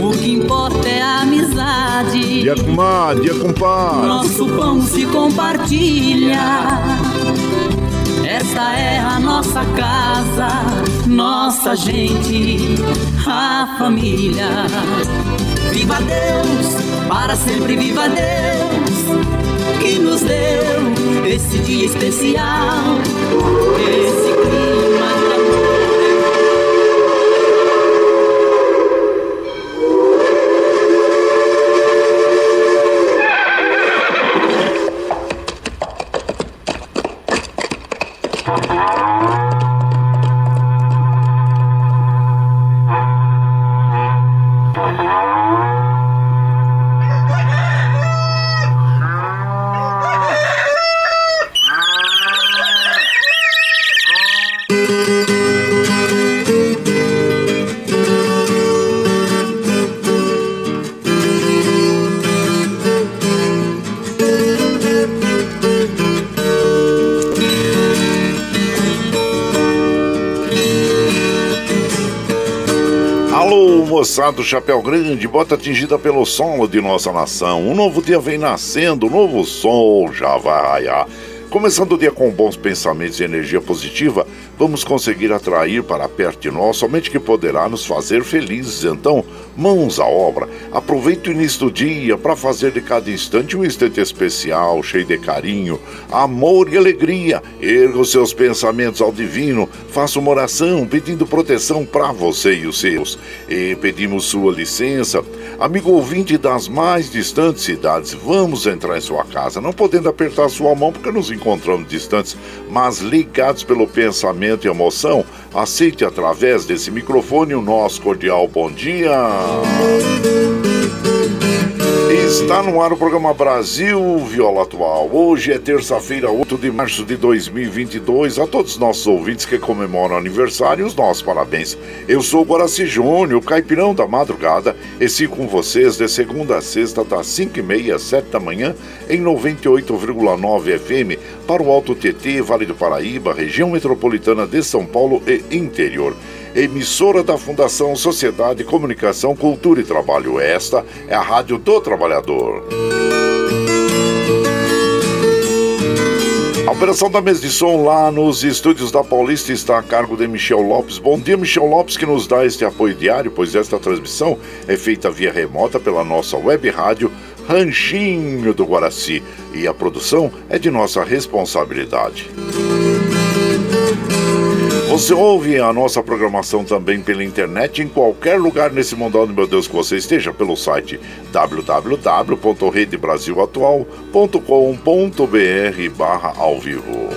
O que importa é a amizade. E a comadre, e a compadre. Nosso pão se compartilha. Esta é a nossa casa, nossa gente, a família. Viva Deus, para sempre viva Deus, que nos deu esse dia especial, esse clima. Do chapéu grande, bota atingida pelo solo de nossa nação. Um novo dia vem nascendo, um novo sol já vai raiar. Começando o dia com bons pensamentos e energia positiva, vamos conseguir atrair para perto de nós somente que poderá nos fazer felizes. Então, mãos à obra. Aproveite o início do dia para fazer de cada instante um instante especial, cheio de carinho, amor e alegria. Erga os seus pensamentos ao divino. Faça uma oração pedindo proteção para você e os seus. E pedimos sua licença. Amigo ouvinte das mais distantes cidades, vamos entrar em sua casa, não podendo apertar sua mão porque nos encontramos distantes, mas ligados pelo pensamento e emoção. Aceite através desse microfone o nosso cordial bom dia. Está no ar o programa Brasil Viola Atual. Hoje é terça-feira, 8 de março de 2022. A todos os nossos ouvintes que comemoram aniversário, os nossos parabéns. Eu sou o Guaraci Júnior, o caipirão da madrugada, e sigo com vocês de segunda a sexta, das 5h30 às 7 da manhã, em 98,9 FM, para o Alto Tietê, Vale do Paraíba, região metropolitana de São Paulo e interior. Emissora da Fundação Sociedade, Comunicação, Cultura e Trabalho. Esta é a Rádio do Trabalhador. A operação da mesa de som lá nos estúdios da Paulista está a cargo de Michel Lopes. Bom dia, Michel Lopes, que nos dá este apoio diário, pois esta transmissão é feita via remota pela nossa web rádio Ranchinho do Guaraci. E a produção é de nossa responsabilidade. Você ouve a nossa programação também pela internet em qualquer lugar nesse mundão, meu Deus, que você esteja, pelo site www.redebrasilatual.com.br/ao vivo.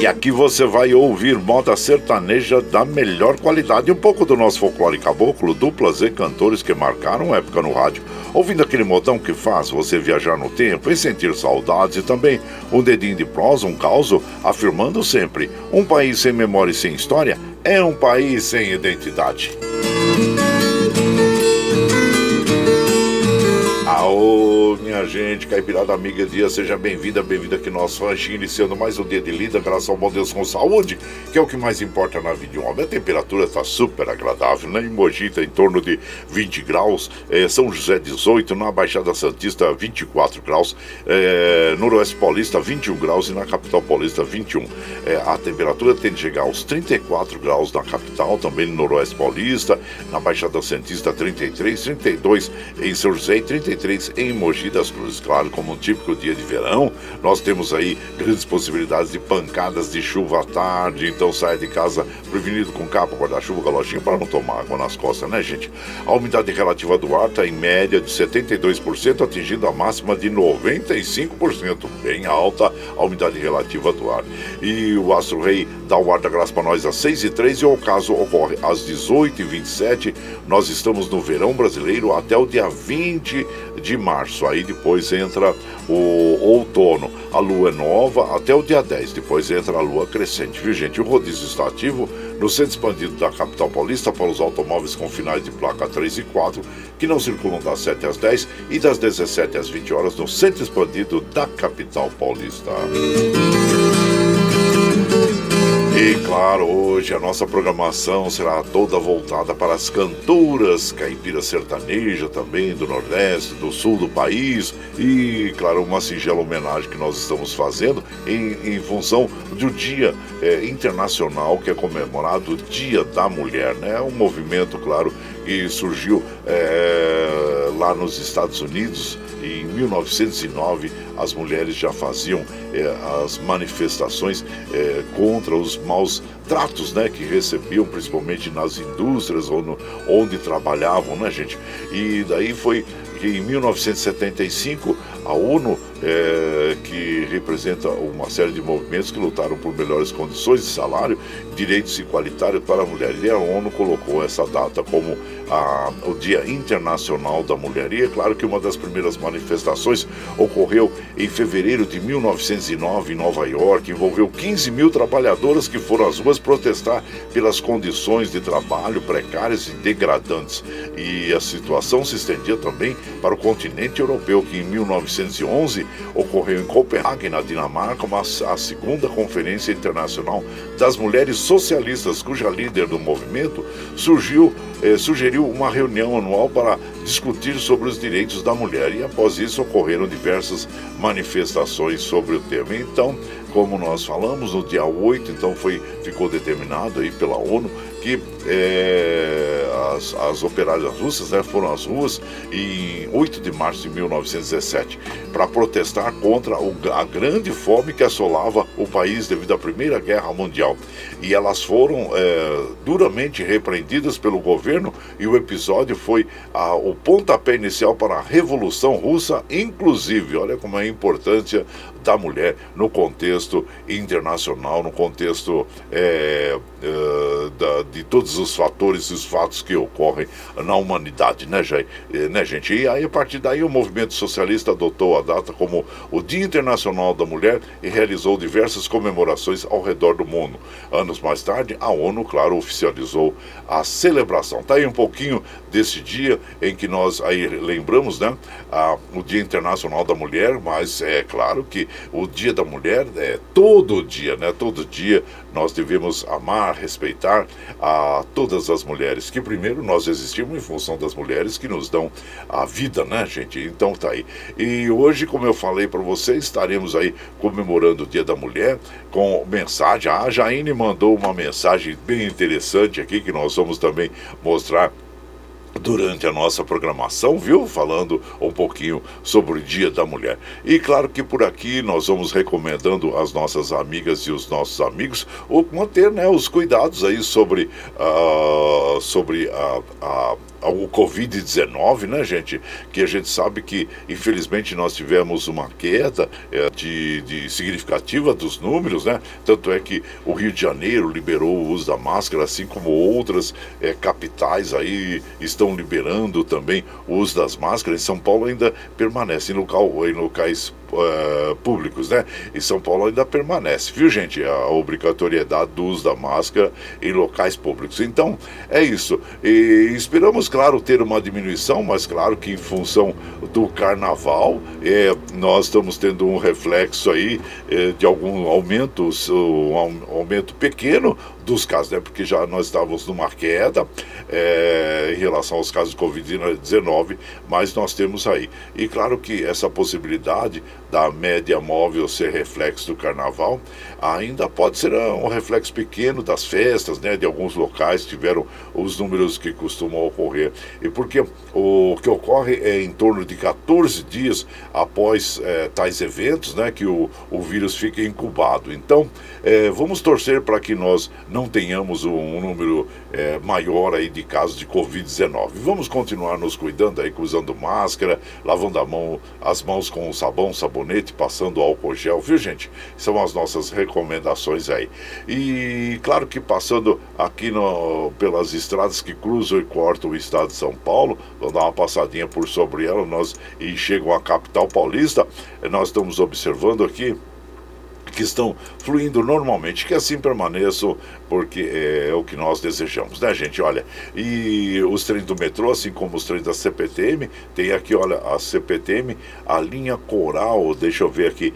E aqui você vai ouvir moda sertaneja da melhor qualidade, um pouco do nosso folclore caboclo, duplas e cantores que marcaram época no rádio. Ouvindo aquele modão que faz você viajar no tempo e sentir saudades, e também um dedinho de prosa, um causo, afirmando sempre: um país sem memória e sem história é um país sem identidade. Aô, minha gente, caipirada amiga dia, seja bem-vinda, bem-vinda aqui no nosso ranchinho, iniciando mais um dia de lida, graças ao bom Deus, com saúde, que é o que mais importa na vida de um homem. A temperatura está super agradável, né? Em Mogi está em torno de 20 graus, São José 18, na Baixada Santista 24 graus, Noroeste Paulista 21 graus e na Capital Paulista 21. A temperatura tende a chegar aos 34 graus na Capital, também no Noroeste Paulista, na Baixada Santista 33, 32 em São José e 33 em Mogi. Mogi das Cruzes, claro, como um típico dia de verão, nós temos aí grandes possibilidades de pancadas de chuva à tarde, então saia de casa prevenido com capa, guarda-chuva, galochinho, para não tomar água nas costas, né, gente? A umidade relativa do ar está em média de 72%, atingindo a máxima de 95%, bem alta a umidade relativa do ar. E o Astro Rei dá o ar da graça para nós às 6h03 e o ocaso ocorre às 18h27. Nós estamos no verão brasileiro até o dia 20 de março, aí depois entra o outono, a lua nova até o dia 10, depois entra a lua crescente, viu, gente? O rodízio está ativo no centro expandido da capital paulista para os automóveis com finais de placa 3 e 4, que não circulam das 7 às 10 e das 17 às 20 horas no centro expandido da capital paulista. E claro, hoje a nossa programação será toda voltada para as cantoras caipira sertaneja também do Nordeste, do Sul do país e, claro, uma singela homenagem que nós estamos fazendo em função do Dia Internacional, que é comemorado o Dia da Mulher, né? Um movimento, claro, que surgiu lá nos Estados Unidos em 1909, as mulheres já faziam as manifestações contra os maus tratos, né, que recebiam principalmente nas indústrias ou onde trabalhavam, né, gente? E daí foi que em 1975 a ONU, que representa uma série de movimentos que lutaram por melhores condições de salário, direitos igualitários para a mulher. E a ONU colocou essa data como o Dia Internacional da Mulher. E é claro que uma das primeiras manifestações ocorreu em fevereiro de 1909 em Nova York, envolveu 15 mil trabalhadoras que foram às ruas protestar pelas condições de trabalho precárias e degradantes. E a situação se estendia também para o continente europeu, que em 1911 ocorreu em Copenhague, na Dinamarca, a segunda Conferência Internacional das Mulheres Socialistas, cuja líder do movimento sugeriu uma reunião anual para discutir sobre os direitos da mulher, e após isso ocorreram diversas manifestações sobre o tema. Então, como nós falamos, no dia 8, então ficou determinado aí pela ONU que as operárias russas, né, foram às ruas em 8 de março de 1917 para protestar contra a grande fome que assolava o país devido à Primeira Guerra Mundial. E elas foram duramente repreendidas pelo governo, e o episódio foi o pontapé inicial para a Revolução Russa, inclusive. Olha como é a importância da mulher no contexto internacional, no contexto de todos os fatores e os fatos que ocorrem na humanidade, né, gente? E aí, a partir daí, o movimento socialista adotou a data como o Dia Internacional da Mulher e realizou diversas comemorações ao redor do mundo. Anos mais tarde, a ONU, claro, oficializou a celebração. Tá aí um pouquinho desse dia em que nós aí lembramos, né, o Dia Internacional da Mulher, mas é claro que o Dia da Mulher é todo dia, né? Todo dia nós devemos amar, respeitar a todas as mulheres, que primeiro nós existimos em função das mulheres que nos dão a vida, né, gente? Então tá aí. E hoje, como eu falei para vocês, estaremos aí comemorando o Dia da Mulher com mensagem. A Jaine mandou uma mensagem bem interessante aqui que nós vamos também mostrar durante a nossa programação, viu? Falando um pouquinho sobre o Dia da Mulher. E claro que por aqui nós vamos recomendando às nossas amigas e os nossos amigos manter, né, os cuidados aí sobre o Covid-19, né, gente? Que a gente sabe que, infelizmente, nós tivemos uma queda significativa dos números, né? Tanto é que o Rio de Janeiro liberou o uso da máscara, assim como outras capitais aí estão liberando também o uso das máscaras. Em São Paulo ainda permanece em locais públicos, né? Em São Paulo ainda permanece, viu, gente? A obrigatoriedade do uso da máscara em locais públicos. Então, é isso. E esperamos, claro, ter uma diminuição, mas claro que em função do carnaval nós estamos tendo um reflexo aí de um aumento pequeno dos casos, né? Porque já nós estávamos numa queda em relação aos casos de Covid-19, mas nós temos aí. E claro que essa possibilidade da média móvel ser reflexo do carnaval, ainda pode ser um reflexo pequeno das festas, né, de alguns locais que tiveram os números que costumam ocorrer. E porque o que ocorre é em torno de 14 dias após tais eventos, né, que o vírus fica incubado. Então, vamos torcer para que nós não tenhamos um número maior aí de casos de Covid-19. Vamos continuar nos cuidando aí, usando máscara, lavando as mãos com sabão, sabonete, passando álcool gel, viu, gente? São as nossas recomendações aí. E claro que passando aqui pelas estradas que cruzam e cortam o estado de São Paulo, vou dar uma passadinha por sobre ela, e chegam à capital paulista, nós estamos observando aqui que estão fluindo normalmente, que assim permaneçam, porque é o que nós desejamos, né, gente? Olha, e os trens do metrô, assim como os trens da CPTM, tem aqui, olha, a CPTM, a linha Coral, deixa eu ver aqui,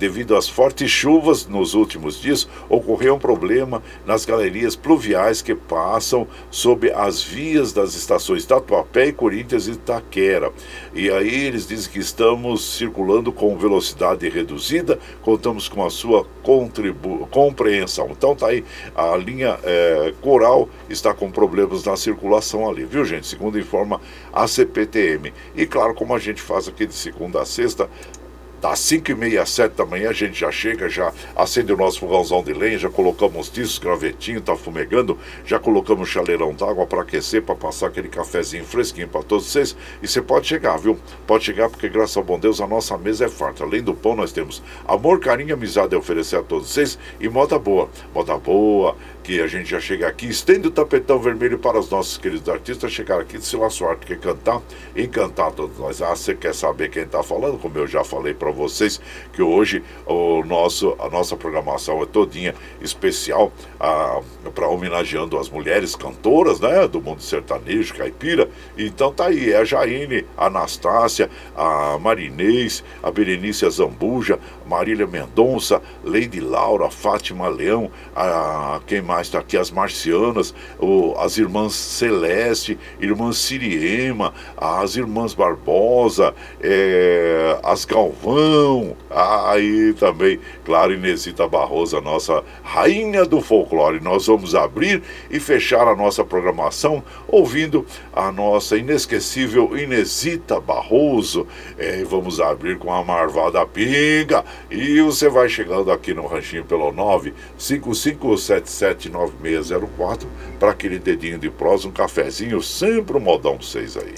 devido às fortes chuvas nos últimos dias, ocorreu um problema nas galerias pluviais que passam sob as vias das estações Tatuapé e Corinthians e Itaquera. E aí eles dizem que estamos circulando com velocidade reduzida, contamos com a sua compreensão. Então tá aí, a linha Coral está com problemas na circulação ali, viu, gente? Segundo informa a CPTM. E claro, como a gente faz aqui de segunda a sexta, das 5h30 às 7 da manhã, a gente já chega, já acende o nosso fogãozão de lenha, já colocamos tiços, gravetinho, tá fumegando, já colocamos chaleirão d'água para aquecer, para passar aquele cafezinho fresquinho para todos vocês. E você pode chegar, viu? Pode chegar, porque graças ao bom Deus a nossa mesa é farta. Além do pão, nós temos amor, carinho, amizade a oferecer a todos vocês e moda boa. Moda boa, que a gente já chega aqui, estende o tapetão vermelho para os nossos queridos artistas chegar aqui de seu assorte, que cantar, encantar todos nós. Ah, você quer saber quem tá falando? Como eu já falei para vocês, que hoje a nossa programação é todinha especial para homenageando as mulheres cantoras, né, do mundo sertanejo, caipira. Então tá aí, é a Jaine, a Anastácia, a Marinês, a Berenícia Zambuja, Marília Mendonça, Lady Laura, Fátima Leão, quem mais está aqui? As Marcianas, as Irmãs Celeste, Irmã Siriema, as Irmãs Barbosa, as Galvão, aí também, claro, Inesita Barroso, a nossa rainha do folclore. Nós vamos abrir e fechar a nossa programação ouvindo a nossa inesquecível Inesita Barroso. Vamos abrir com a Marvada Pinga. E você vai chegando aqui no Ranchinho pelo 955779604 para aquele dedinho de prosa, um cafezinho, sempre um modão pra vocês aí.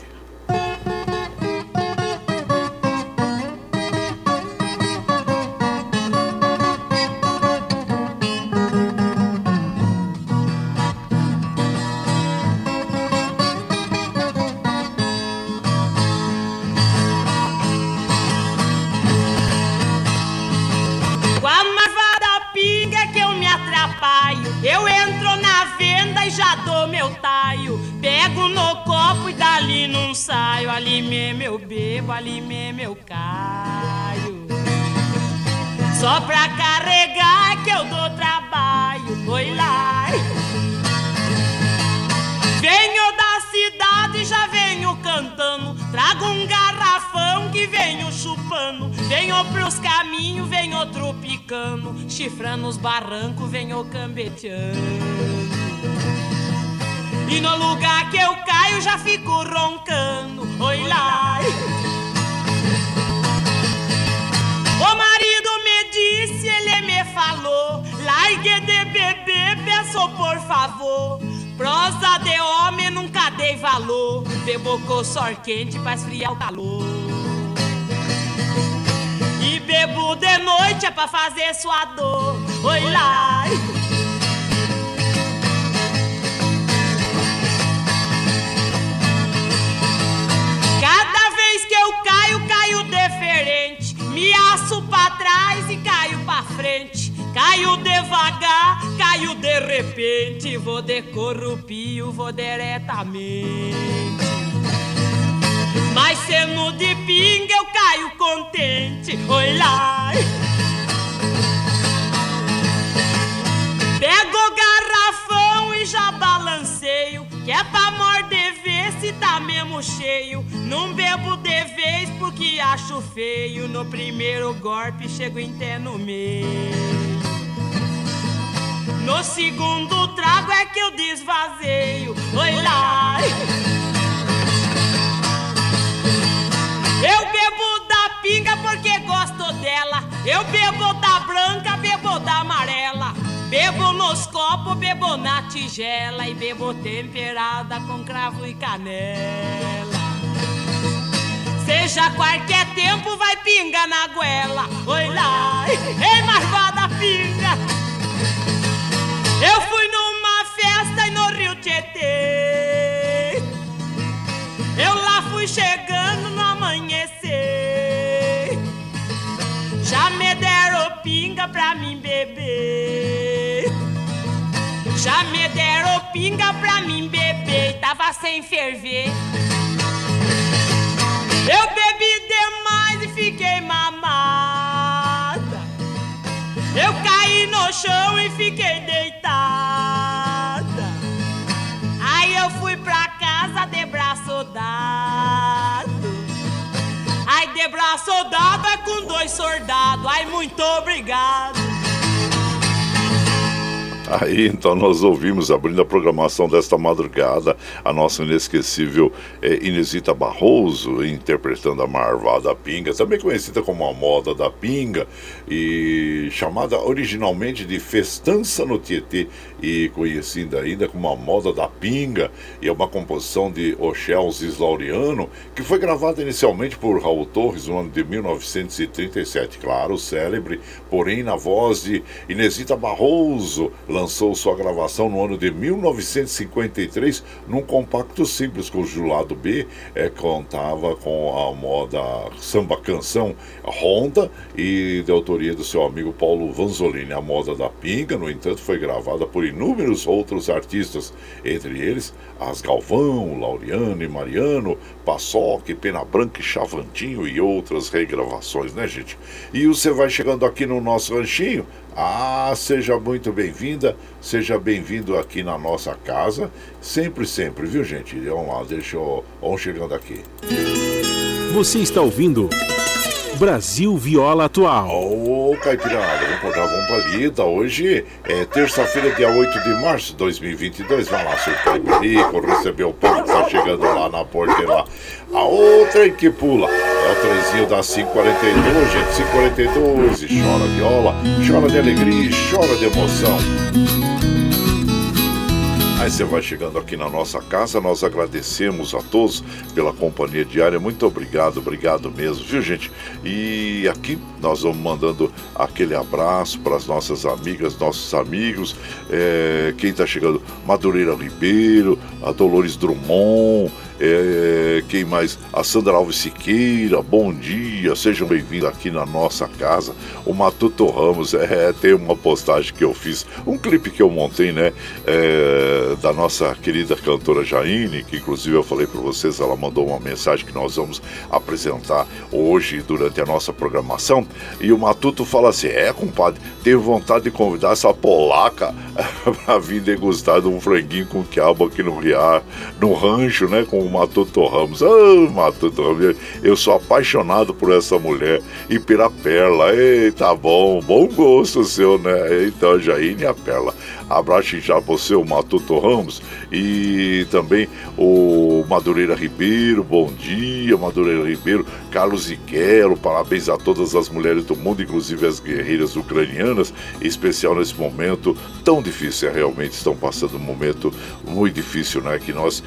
Só pra carregar que eu dou trabalho, foi lá. Venho da cidade, já venho cantando, trago um garrafão que venho chupando. Venho pros caminhos, venho tropicando, chifrando os barrancos, venho cambeteando. E no lugar que eu caio, já fico roncando, oi lá. O marido me disse, ele me falou, largue de beber, peço por favor. Prosa de homem nunca dei valor, debocou sor quente pra esfriar o calor. E bebo de noite é pra fazer sua dor, oi lá. Cada vez que eu caio, caio diferente. Me aço pra trás e caio pra frente, caio devagar, caio de repente, vou de corrupio, vou diretamente. Mas sendo de pinga eu caio contente, oi lá. Pego o garrafão e já balanceio, que é pra morder ver se tá mesmo bebo cheio, não bebo de vez porque acho feio. No primeiro golpe chego em té no meio. No segundo trago é que eu desvazeio. Oi lá. Eu bebo da pinga porque gosto dela. Eu bebo da branca, bebo da amarela. Bebo nos copos, bebo na tigela. E bebo temperada com cravo e canela. Seja qualquer tempo, vai pinga na goela. Oi lá. Ei, marvada pinga. Eu fui numa festa no Rio Tietê. Eu lá fui chegando no amanhecer. Já me deram pinga pra mim beber. Já me deram pinga pra mim beber. E tava sem ferver. Eu bebi demais e fiquei mamada. Eu caí no chão e fiquei deitada. Aí eu fui pra casa de braço dado. Aí de braço dado é com dois soldados. Ai, muito obrigado. Aí então nós ouvimos, abrindo a programação desta madrugada, a nossa inesquecível Inesita Barroso interpretando a Marvada Pinga, também conhecida como a Moda da Pinga, e chamada originalmente de Festança no Tietê e conhecida ainda como a Moda da Pinga, e é uma composição de Oschelus Islauriano, que foi gravada inicialmente por Raul Torres no ano de 1937, claro, célebre, porém na voz de Inesita Barroso. Lançou sua gravação no ano de 1953 num compacto simples, cujo lado B contava com a moda samba canção Ronda e de autoria do seu amigo Paulo Vanzolini. A Moda da Pinga, no entanto, foi gravada por inúmeros outros artistas, entre eles as Galvão, Laureano e Mariano, Paçoque, Pena Branca e Chavantinho e outras regravações, né, gente? E você vai chegando aqui no nosso ranchinho. Ah, seja muito bem-vinda, seja bem-vindo aqui na nossa casa, sempre, sempre, viu, gente? Vamos lá, deixa eu... Vamos chegando aqui. Você está ouvindo Brasil Viola Atual. Ô, caipirada, vamos colocar a bomba lida. Hoje é terça-feira, dia 8 de março de 2022. Vai lá, seu caipirico, recebeu o povo que tá chegando lá na porteira. A outra que pula é o trenzinho das 5h42, gente, 5h42. E chora viola, chora de alegria e chora de emoção. Aí você vai chegando aqui na nossa casa, nós agradecemos a todos pela companhia diária, muito obrigado, obrigado mesmo, viu, gente? E aqui nós vamos mandando aquele abraço para as nossas amigas, nossos amigos, quem está chegando, Madureira Ribeiro, a Dolores Drummond, quem mais? A Sandra Alves Siqueira, bom dia, sejam bem-vindos aqui na nossa casa. O Matuto Ramos, tem uma postagem que eu fiz, um clipe que eu montei, né? Da nossa querida cantora Jaine, que inclusive eu falei para vocês, ela mandou uma mensagem que nós vamos apresentar hoje durante a nossa programação. E o Matuto fala assim: compadre, tenho vontade de convidar essa polaca para vir degustar de um franguinho com quiabo aqui no rancho, né? Com o Matuto Ramos. Matuto Ramos, eu sou apaixonado por essa mulher e pela Perla. Eita, bom gosto seu, né? Então, Jaine e a Perla. Abraço já para você, o Matuto Ramos, e também o Madureira Ribeiro, bom dia, Madureira Ribeiro, Carlos Iquero, parabéns a todas as mulheres do mundo, inclusive as guerreiras ucranianas, em especial nesse momento tão difícil, realmente estão passando um momento muito difícil, né, que nós,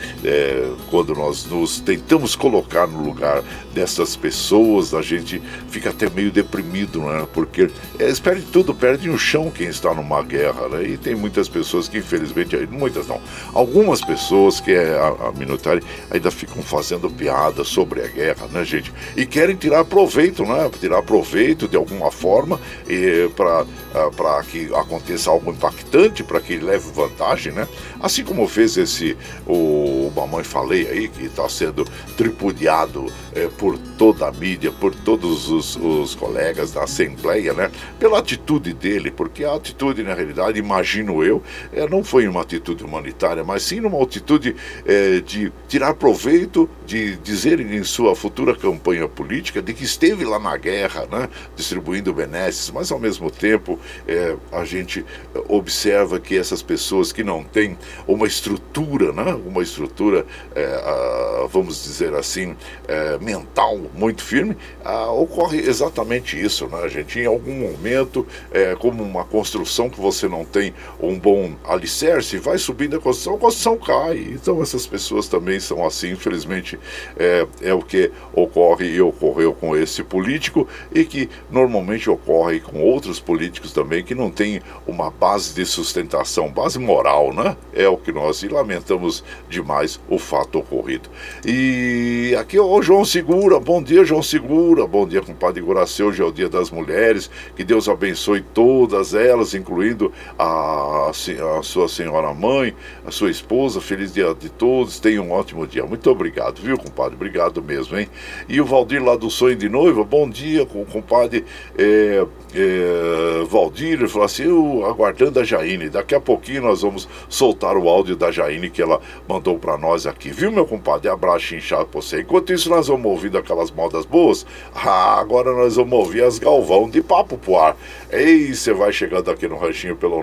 quando nós nos tentamos colocar no lugar dessas pessoas, a gente fica até meio deprimido, né, porque eles perdem tudo, perdem o chão quem está numa guerra, né, e tem muitas pessoas que infelizmente, muitas não, algumas pessoas que é a minoritária ainda ficam fazendo piada sobre a guerra, né, gente? E querem tirar proveito, né? Tirar proveito de alguma forma para que aconteça algo impactante, para que leve vantagem, né? Assim como fez o Mamãe Falei, aí que está sendo tripudiado por toda a mídia, por todos os colegas da Assembleia, né? Pela atitude dele, porque a atitude, na realidade, imagino eu, não foi uma atitude humanitária, mas sim uma atitude de tirar proveito, de dizerem em sua futura campanha política de que esteve lá na guerra, né? Distribuindo benesses, mas ao mesmo tempo a gente observa que essas pessoas que não têm uma estrutura, né? Uma estrutura, vamos dizer assim, mental muito firme, ocorre exatamente isso, né, gente? Em algum momento, como uma construção que você não tem um bom alicerce, vai subindo a construção cai. Então essas pessoas também são assim, infelizmente é o que ocorre e ocorreu com esse político e que normalmente ocorre com outros políticos também que não tem uma base de sustentação, base moral, né? É o que nós lamentamos demais o fato ocorrido. E aqui o João Segura, bom dia João Segura, bom dia compadre Guaraci, hoje é o dia das mulheres, que Deus abençoe todas elas, incluindo a sua senhora mãe, a sua esposa, feliz dia de todos, tenha um ótimo dia, muito obrigado, viu compadre, obrigado mesmo, hein? E o Valdir lá do Sonho de Noiva, bom dia compadre Valdir, ele falou assim, eu aguardando a Jaine, daqui a pouquinho nós vamos soltar o áudio da Jaine que ela mandou pra nós aqui, viu meu compadre, abraço inchado pra você, enquanto isso nós vamos ouvindo aquelas modas boas, agora nós vamos ouvir as Galvão de Papo pro Ar, ei, você vai chegando aqui no ranchinho pelo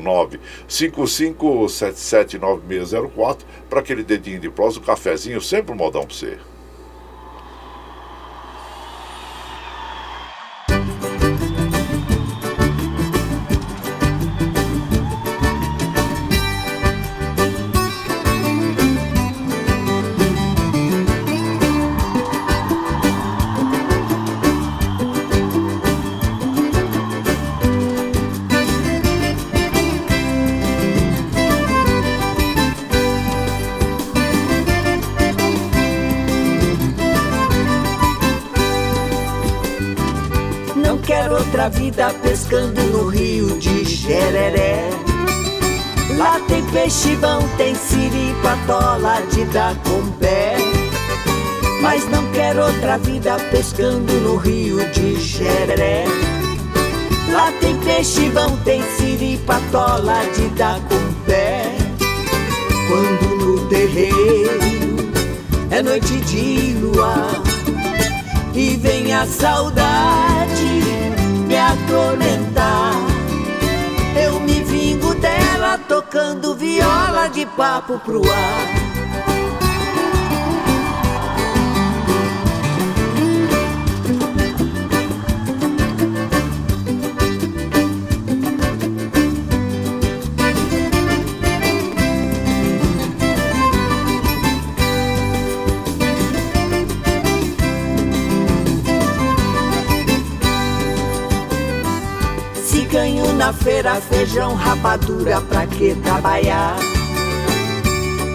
955779604 pra aquele dedinho de prosa, um cafezinho, sempre um modão pra você. Vida pescando no rio de Gereré. Lá tem peixe bom, tem siri, patola de Dacombé. Mas não quero outra vida pescando no rio de Gereré. Lá tem peixe bom, tem siri, patola de Dacombé. Quando no terreiro é noite de luar e vem a saudade me atormentar, eu me vingo dela tocando viola de papo pro ar. Na feira, feijão, rapadura, pra que trabalhar?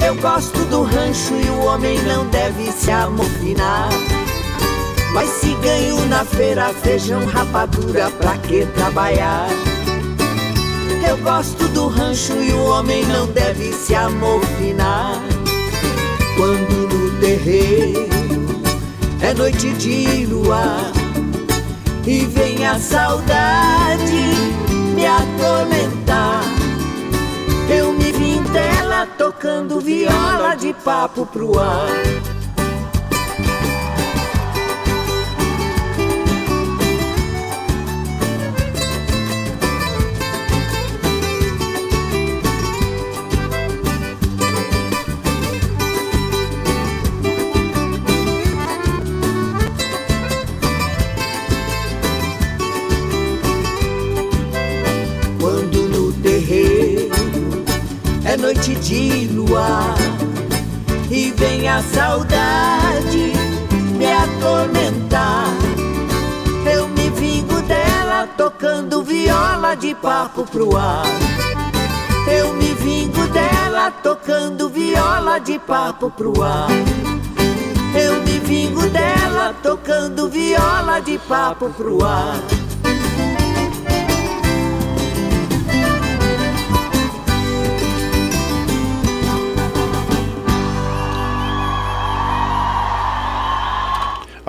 Eu gosto do rancho e o homem não deve se amofinar. Mas se ganho na feira, feijão, rapadura, pra que trabalhar? Eu gosto do rancho e o homem não deve se amofinar. Quando no terreiro é noite de luar e vem a saudade me atormentar, eu me vim dela tocando viola de papo pro ar. Noite de luar e vem a saudade me atormentar, eu me vingo dela tocando viola de papo pro ar. Eu me vingo dela tocando viola de papo pro ar. Eu me vingo dela tocando viola de papo pro ar.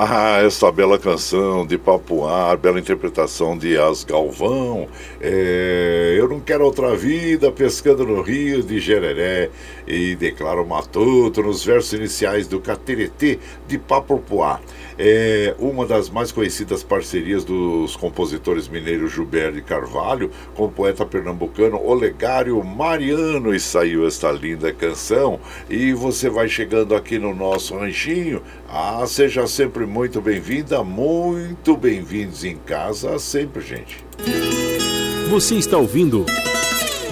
Ah, essa bela canção de Papuá, bela interpretação de As Galvão, Eu Não Quero Outra Vida, Pescando no Rio de Gereré, e Declaro Matuto, nos versos iniciais do Cateretê de Papuá. É uma das mais conhecidas parcerias dos compositores mineiros Gilberto de Carvalho com o poeta pernambucano Olegário Mariano, e saiu esta linda canção. E você vai chegando aqui no nosso ranchinho. Ah, seja sempre muito bem-vinda, muito bem-vindos em casa sempre, gente. Você está ouvindo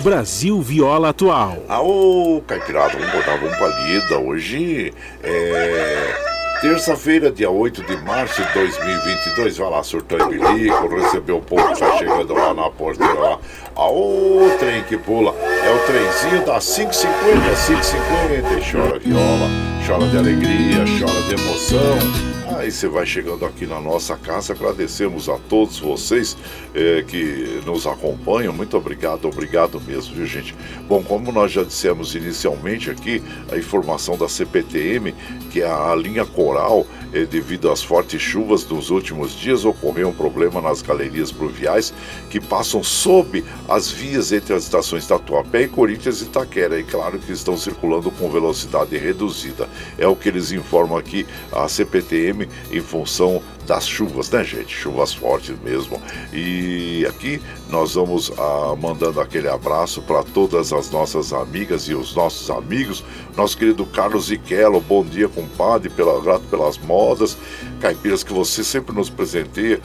Brasil Viola Atual. Aô, caipirada, vamos botar uma palhida hoje. Terça-feira, dia 8 de março de 2022, vai lá, surtando bilico, recebeu o povo que tá chegando lá na porteira lá. Aô, trem que pula, é o trenzinho da 550, chora viola, chora de alegria, chora de emoção. Aí você vai chegando aqui na nossa casa, agradecemos a todos vocês que nos acompanham, muito obrigado, obrigado mesmo, viu, gente? Bom, como nós já dissemos inicialmente aqui, a informação da CPTM, que é a linha coral, devido às fortes chuvas dos últimos dias, ocorreu um problema nas galerias pluviais que passam sob as vias entre as estações Tatuapé e Corinthians e Itaquera, e claro que estão circulando com velocidade reduzida, é o que eles informam aqui, a CPTM, em função das chuvas, né, gente? Chuvas fortes mesmo. E aqui nós vamos mandando aquele abraço para todas as nossas amigas e os nossos amigos. Nosso querido Carlos Iquelo, bom dia, compadre, grato pelas modas caipiras que você sempre nos presenteia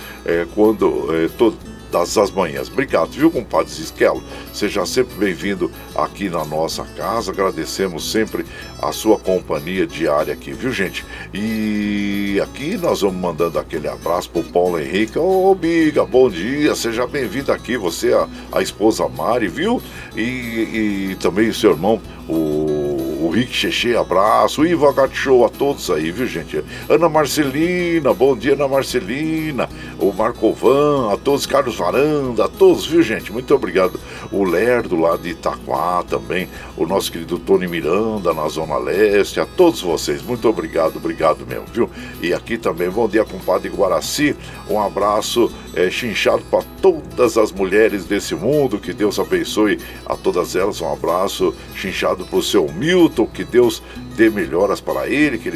todas as manhãs. Obrigado, viu, compadre Zisquelo? Seja sempre bem-vindo aqui na nossa casa. Agradecemos sempre a sua companhia diária aqui, viu, gente? E aqui nós vamos mandando aquele abraço pro Paulo Henrique. Ô, biga, bom dia. Seja bem-vindo aqui, você, a esposa Mari, viu? E também o seu irmão, o Rick Cheche, abraço. Iva Gatchou, a todos aí, viu, gente? Ana Marcelina, bom dia, Ana Marcelina. O Marcovan, a todos, Carlos Varanda, a todos, viu, gente? Muito obrigado. O Lerdo lá de Itaquá também, o nosso querido Tony Miranda na Zona Leste, a todos vocês, muito obrigado, obrigado mesmo, viu? E aqui também, bom dia, compadre Guaraci, um abraço chinchado para todas as mulheres desse mundo, que Deus abençoe a todas elas, um abraço chinchado para o seu Milton, que Deus dê melhoras para ele, que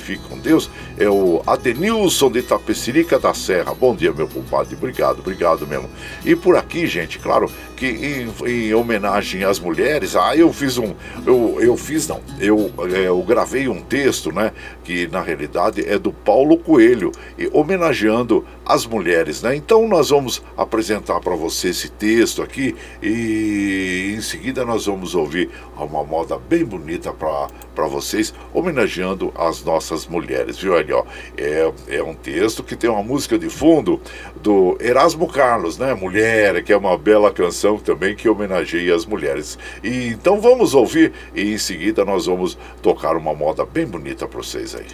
fique com Deus. É o Adenilson de Itapecerica da Serra, bom dia, meu compadre, obrigado, obrigado mesmo. E por aqui, gente, claro que em homenagem às mulheres, eu gravei um texto, né, que na realidade é do Paulo Coelho, e homenageando as mulheres, né? Então nós vamos apresentar para você esse texto aqui, e em seguida nós vamos ouvir uma moda bem bonita para vocês, homenageando as nossas mulheres, viu? Olha, ó, é um texto que tem uma música de fundo do Erasmo Carlos, né? Mulher, que é uma bela canção também que homenageia as mulheres. E então vamos ouvir, e em seguida nós vamos tocar uma moda bem bonita para vocês aí.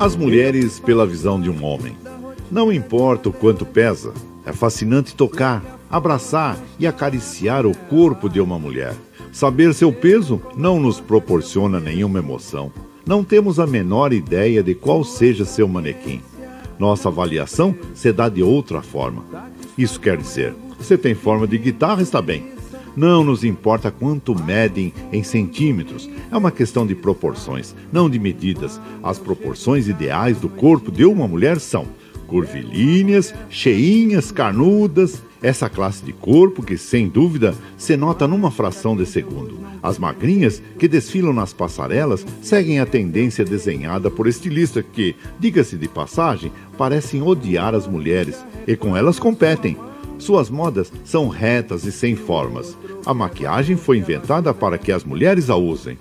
As mulheres pela visão de um homem. Não importa o quanto pesa, é fascinante tocar, abraçar e acariciar o corpo de uma mulher. Saber seu peso não nos proporciona nenhuma emoção. Não temos a menor ideia de qual seja seu manequim. Nossa avaliação se dá de outra forma. Isso quer dizer, se tem forma de guitarra, está bem. Não nos importa quanto medem em centímetros. É uma questão de proporções, não de medidas. As proporções ideais do corpo de uma mulher são curvilíneas, cheinhas, carnudas. Essa classe de corpo que, sem dúvida, se nota numa fração de segundo. As magrinhas que desfilam nas passarelas seguem a tendência desenhada por estilistas que, diga-se de passagem, parecem odiar as mulheres e com elas competem. Suas modas são retas e sem formas. A maquiagem foi inventada para que as mulheres a usem.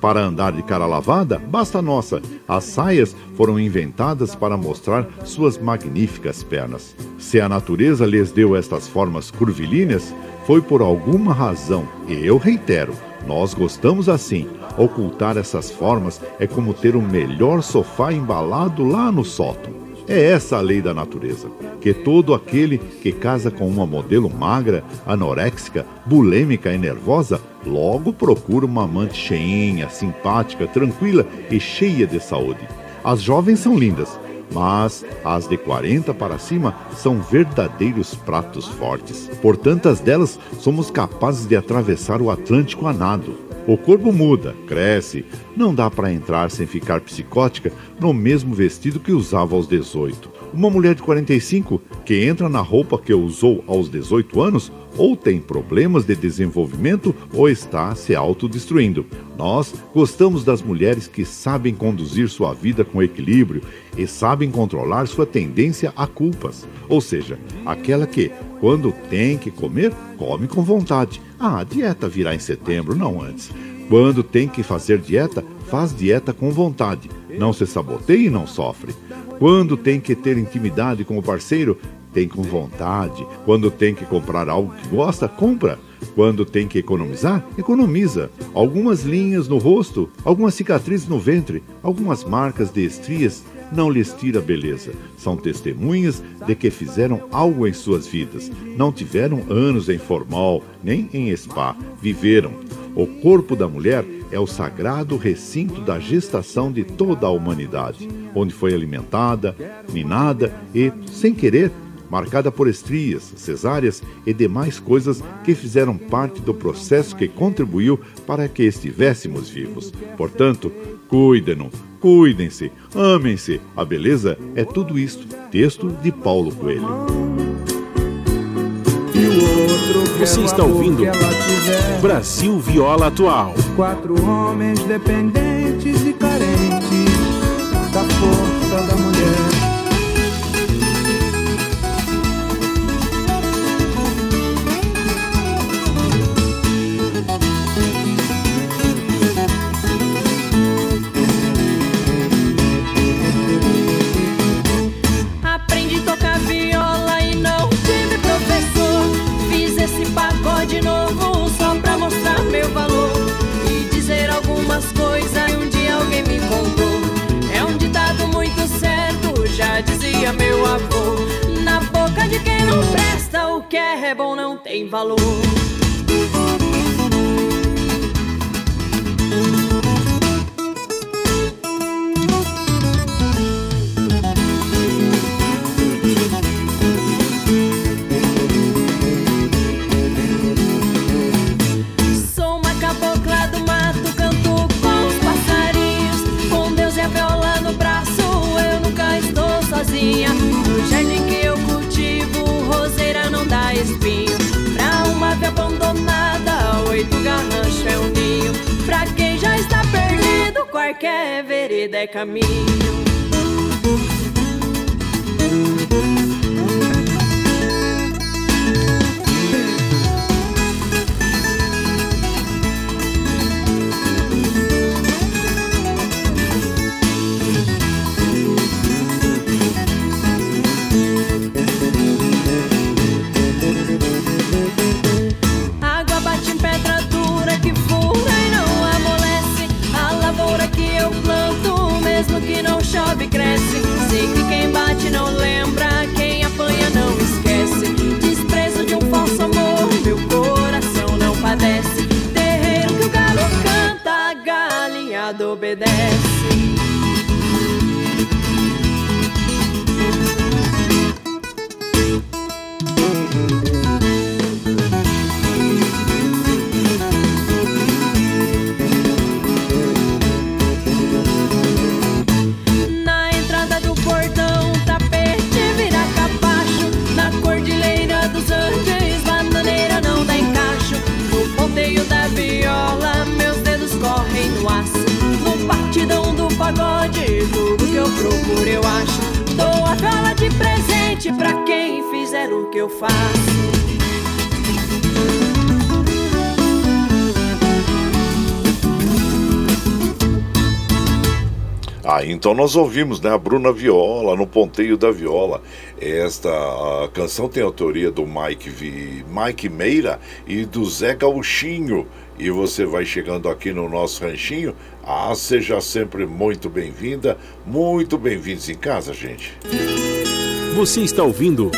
Para andar de cara lavada, basta a nossa. As saias foram inventadas para mostrar suas magníficas pernas. Se a natureza lhes deu estas formas curvilíneas, foi por alguma razão. E eu reitero, nós gostamos assim. Ocultar essas formas é como ter o melhor sofá embalado lá no sótão. É essa a lei da natureza, que todo aquele que casa com uma modelo magra, anoréxica, bulêmica e nervosa, logo procura uma amante cheinha, simpática, tranquila e cheia de saúde. As jovens são lindas, mas as de 40 para cima são verdadeiros pratos fortes. Por tantas delas, somos capazes de atravessar o Atlântico a nado. O corpo muda, cresce. Não dá para entrar sem ficar psicótica no mesmo vestido que usava aos 18. Uma mulher de 45 que entra na roupa que usou aos 18 anos ou tem problemas de desenvolvimento ou está se autodestruindo. Nós gostamos das mulheres que sabem conduzir sua vida com equilíbrio e sabem controlar sua tendência a culpas. Ou seja, aquela que, quando tem que comer, come com vontade. A dieta virá em setembro, não antes. Quando tem que fazer dieta, faz dieta com vontade. Não se saboteia e não sofre. Quando tem que ter intimidade com o parceiro, tem com vontade. Quando tem que comprar algo que gosta, compra. Quando tem que economizar, economiza. Algumas linhas no rosto, algumas cicatrizes no ventre, algumas marcas de estrias não lhes tira a beleza. São testemunhas de que fizeram algo em suas vidas. Não tiveram anos em formal, nem em spa. Viveram. O corpo da mulher é o sagrado recinto da gestação de toda a humanidade, onde foi alimentada, minada e, sem querer, marcada por estrias, cesáreas e demais coisas que fizeram parte do processo que contribuiu para que estivéssemos vivos. Portanto, cuidem-nos, cuidem-se, amem-se. A beleza é tudo isto. Texto de Paulo Coelho. Você está ouvindo Brasil Viola Atual. 4 homens dependentes e carentes da força da mulher. Dizia meu avô, na boca de quem não presta, o que é bom não tem valor. No jardim que eu cultivo, roseira não dá espinho. Pra uma ave abandonada, 8 garranchos é um ninho. Pra quem já está perdido, qualquer vereda é caminho. Pra quem fizer o que eu faço. Ah, então nós ouvimos, né, a Bruna Viola, No Ponteio da Viola. Esta canção tem autoria do Mike Meira e do Zé Gauchinho. E você vai chegando aqui no nosso ranchinho. Ah, seja sempre muito bem-vinda, muito bem-vindos em casa, gente. Você está ouvindo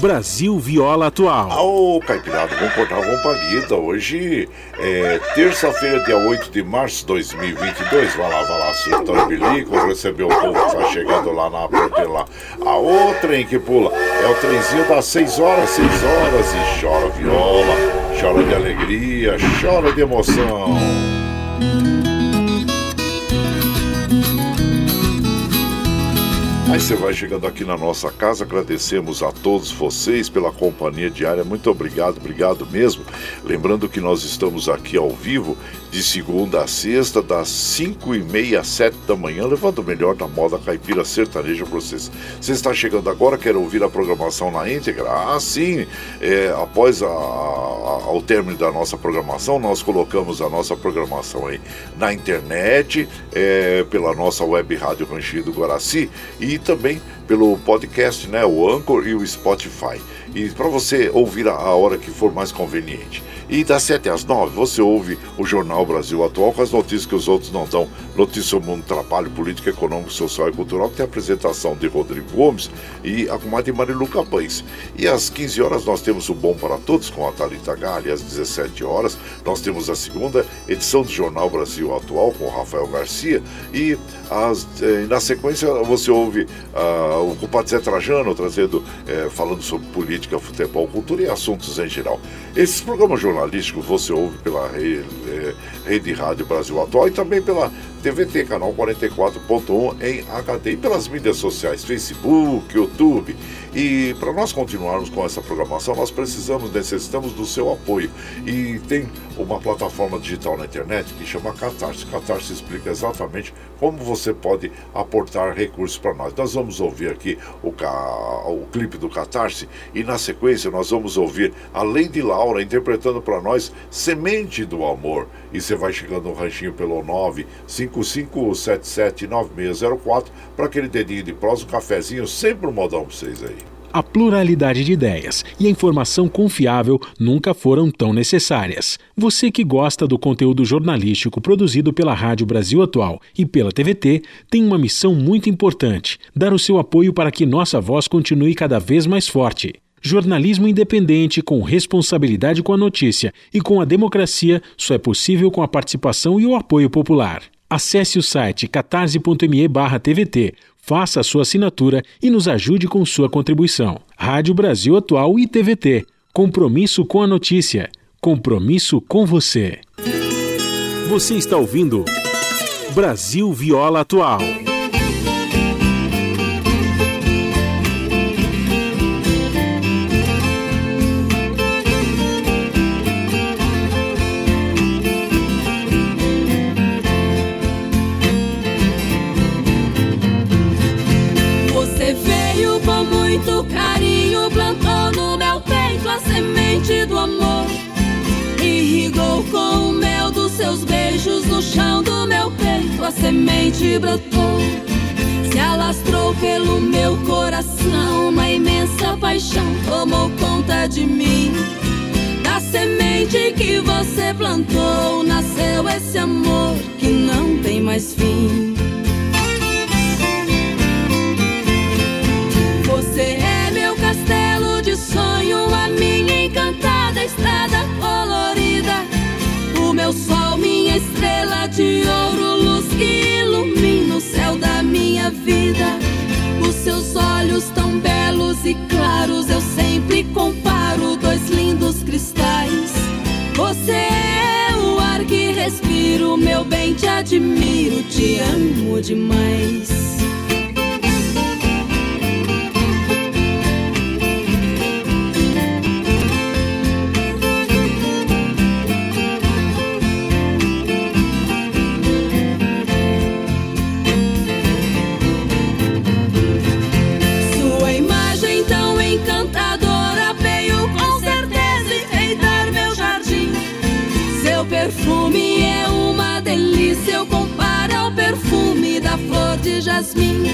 Brasil Viola Atual. Ô, Caipirado, vamos cortar a comparida. Hoje é terça-feira, dia 8 de março de 2022. Vai lá, surtando o bilico. Recebeu o povo que tá chegando lá na Portela. A outra trem que pula é o trenzinho das 6 horas. E chora viola, chora de alegria, chora de emoção. Aí você vai chegando aqui na nossa casa, agradecemos a todos vocês pela companhia diária, muito obrigado, obrigado mesmo. Lembrando que nós estamos aqui ao vivo de segunda a sexta, das 5h30 às 7 da manhã, levando o melhor da moda caipira sertaneja para vocês. Você está chegando agora, quer ouvir a programação na íntegra? Ah, sim! Após ao término da nossa programação, nós colocamos a nossa programação aí na internet, pela nossa web rádio Ranchinho do Guaraci, e também pelo podcast, né, o Anchor e o Spotify. E para você ouvir a hora que for mais conveniente. E das 7 às 9 você ouve o Jornal Brasil Atual com as notícias que os outros não dão. Notícias sobre o mundo, trabalho, política, econômico, social e cultural, que tem a apresentação de Rodrigo Gomes e a comadre Marilu Capães. E às 15 horas nós temos o Bom para Todos com a Thalita Galli. Às 17 horas nós temos a segunda edição do Jornal Brasil Atual com o Rafael Garcia. E na sequência você ouve o compadre Zé Trajano trazendo, falando sobre política, futebol, cultura e assuntos em geral. Esses programas jornalístico você ouve pela Rede Rádio Brasil Atual e também pela TVT, canal 44.1 em HD, e pelas mídias sociais, Facebook, YouTube. E para nós continuarmos com essa programação, nós necessitamos do seu apoio. E tem uma plataforma digital na internet que chama Catarse. Catarse explica exatamente como você pode aportar recursos para nós. Nós vamos ouvir aqui o clipe do Catarse e na sequência nós vamos ouvir a Lady Laura interpretando para nós Semente do Amor. E você vai chegando no ranchinho pelo 955779604 para aquele dedinho de prosa, um cafezinho, sempre um modão para vocês aí. A pluralidade de ideias e a informação confiável nunca foram tão necessárias. Você que gosta do conteúdo jornalístico produzido pela Rádio Brasil Atual e pela TVT tem uma missão muito importante: dar o seu apoio para que nossa voz continue cada vez mais forte. Jornalismo independente, com responsabilidade com a notícia e com a democracia, só é possível com a participação e o apoio popular. Acesse o site catarse.me/tvt, faça a sua assinatura e nos ajude com sua contribuição. Rádio Brasil Atual e TVT. Compromisso com a notícia. Compromisso com você. Você está ouvindo Brasil Viola Atual. Muito carinho plantou no meu peito a semente do amor, irrigou com o mel dos seus beijos no chão do meu peito. A semente brotou, se alastrou pelo meu coração, uma imensa paixão tomou conta de mim. Da semente que você plantou nasceu esse amor que não tem mais fim. Você é meu castelo de sonho, a minha encantada estrada colorida, o meu sol, minha estrela de ouro, luz que ilumina o céu da minha vida. Os seus olhos tão belos e claros, eu sempre comparo dois lindos cristais. Você é o ar que respiro, meu bem, te admiro, te amo demais. Perfume é uma delícia, eu comparo ao perfume da flor. jasmim.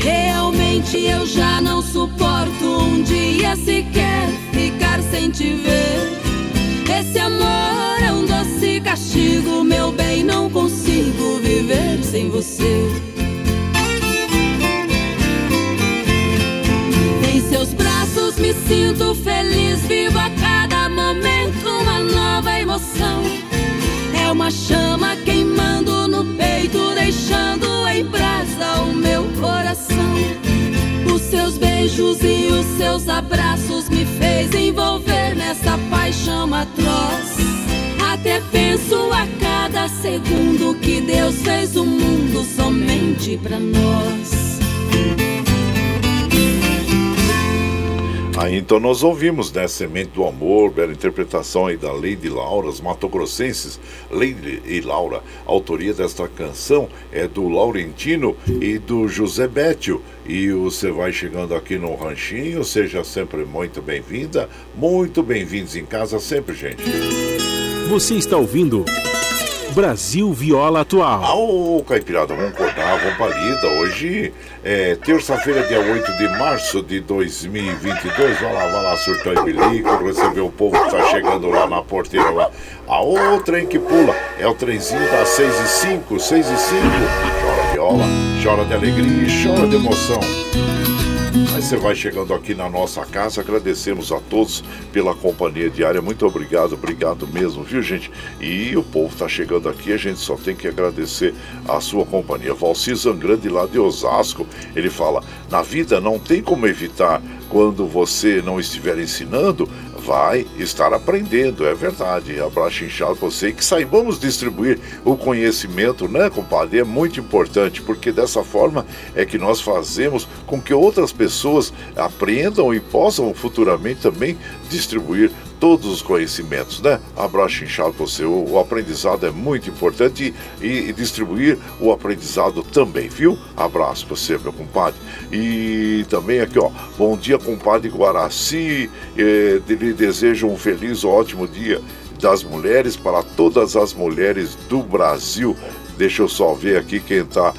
Realmente eu já não suporto um dia sequer ficar sem te ver. Esse amor é um doce castigo, meu bem, não consigo viver sem você. Em seus braços me sinto feliz, vivo a cada momento uma nova emoção. É uma chama queimando no peito, deixando em brasa o meu coração. Os seus beijos e os seus abraços me fez envolver nessa paixão atroz. Até penso a cada segundo que Deus fez o mundo somente pra nós. Aí então nós ouvimos, né, Semente do Amor, bela interpretação aí da Lady Laura, os matogrossenses, Lady e Laura. A autoria desta canção é do Laurentino e do José Bétio. E você vai chegando aqui no Ranchinho, seja sempre muito bem-vinda, muito bem-vindos em casa sempre, gente. Você está ouvindo Brasil Viola Atual. Ô, Caipirada, vamos acordar, vamos pra lida. Hoje é terça-feira, dia 8 de março de 2022. Vai lá, surtou e bilico. Recebeu o povo que tá chegando lá na porteira lá. Aô, trem que pula. É o trenzinho das 6h05, 6h05. Chora viola, chora de alegria e chora de emoção. Aí você vai chegando aqui na nossa casa, agradecemos a todos pela companhia diária, muito obrigado, obrigado mesmo, viu, gente? E o povo tá chegando aqui, a gente só tem que agradecer a sua companhia. Valci Zangrande, lá de Osasco, ele fala, na vida não tem como evitar, quando você não estiver ensinando, vai estar aprendendo, é verdade. Abraço inchado você, que saibamos distribuir o conhecimento, né, compadre? É muito importante, porque dessa forma é que nós fazemos com que outras pessoas aprendam e possam futuramente também distribuir todos os conhecimentos, né? Abraço inchado você, o aprendizado é muito importante e distribuir o aprendizado também, viu? Abraço pra você, meu compadre. E também aqui, ó, bom dia, compadre Guaraci, lhe desejo um feliz, ótimo dia das mulheres para todas as mulheres do Brasil. Deixa eu só ver aqui quem tá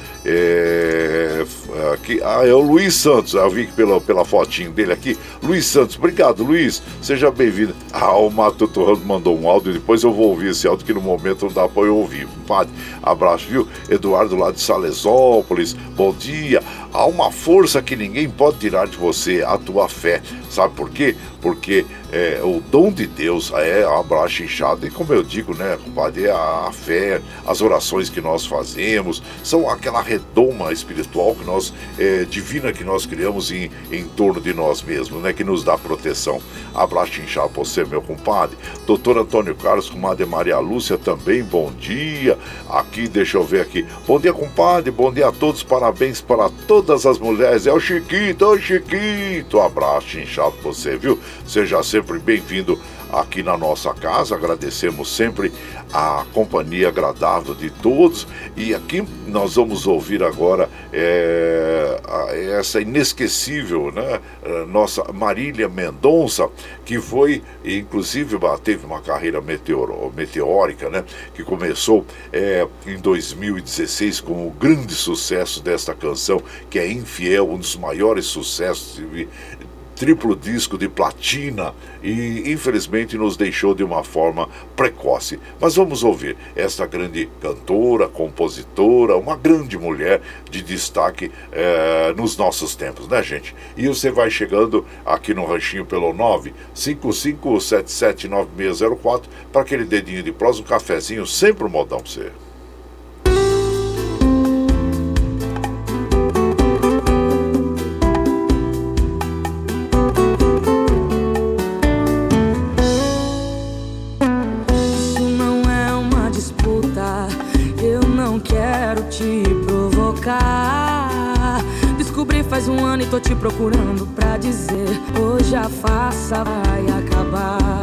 aqui. Ah, é o Luiz Santos. Eu vi pela fotinho dele aqui. Luiz Santos, obrigado, Luiz. Seja bem-vindo. Ah, o Matuto Ramos mandou um áudio. Depois eu vou ouvir esse áudio que no momento não dá pra eu ouvir. Padre, abraço, viu? Eduardo lá de Salesópolis. Bom dia. Há uma força que ninguém pode tirar de você, a tua fé. Sabe por quê? Porque é o dom de Deus, é a bracha inchada. E como eu digo, né, compadre, a fé, as orações que nós fazemos, são aquela redoma espiritual que nós, divina, que nós criamos em torno de nós mesmos, né, que nos dá proteção. A bracha inchada pra você, meu compadre. Doutor Antônio Carlos, comadre Maria Lúcia também, bom dia. Aqui, deixa eu ver aqui. Bom dia, compadre, bom dia a todos, parabéns para todas as mulheres. É o Chiquito, ô Chiquito. Abraço inchado pra você, viu? Seja sempre bem-vindo aqui na nossa casa. Agradecemos sempre a companhia agradável de todos. E aqui nós vamos ouvir agora essa inesquecível, né, nossa Marília Mendonça, que foi, inclusive, teve uma carreira meteórica, né, que começou em 2016 com o grande sucesso desta canção, que é Infiel, um dos maiores sucessos de triplo disco de platina, e infelizmente nos deixou de uma forma precoce. Mas vamos ouvir esta grande cantora, compositora, uma grande mulher de destaque nos nossos tempos, né, gente? E você vai chegando aqui no Ranchinho pelo 955779604 para aquele dedinho de prosa, um cafezinho, sempre um modão pra você. Faz um ano e tô te procurando pra dizer, hoje a farsa vai acabar.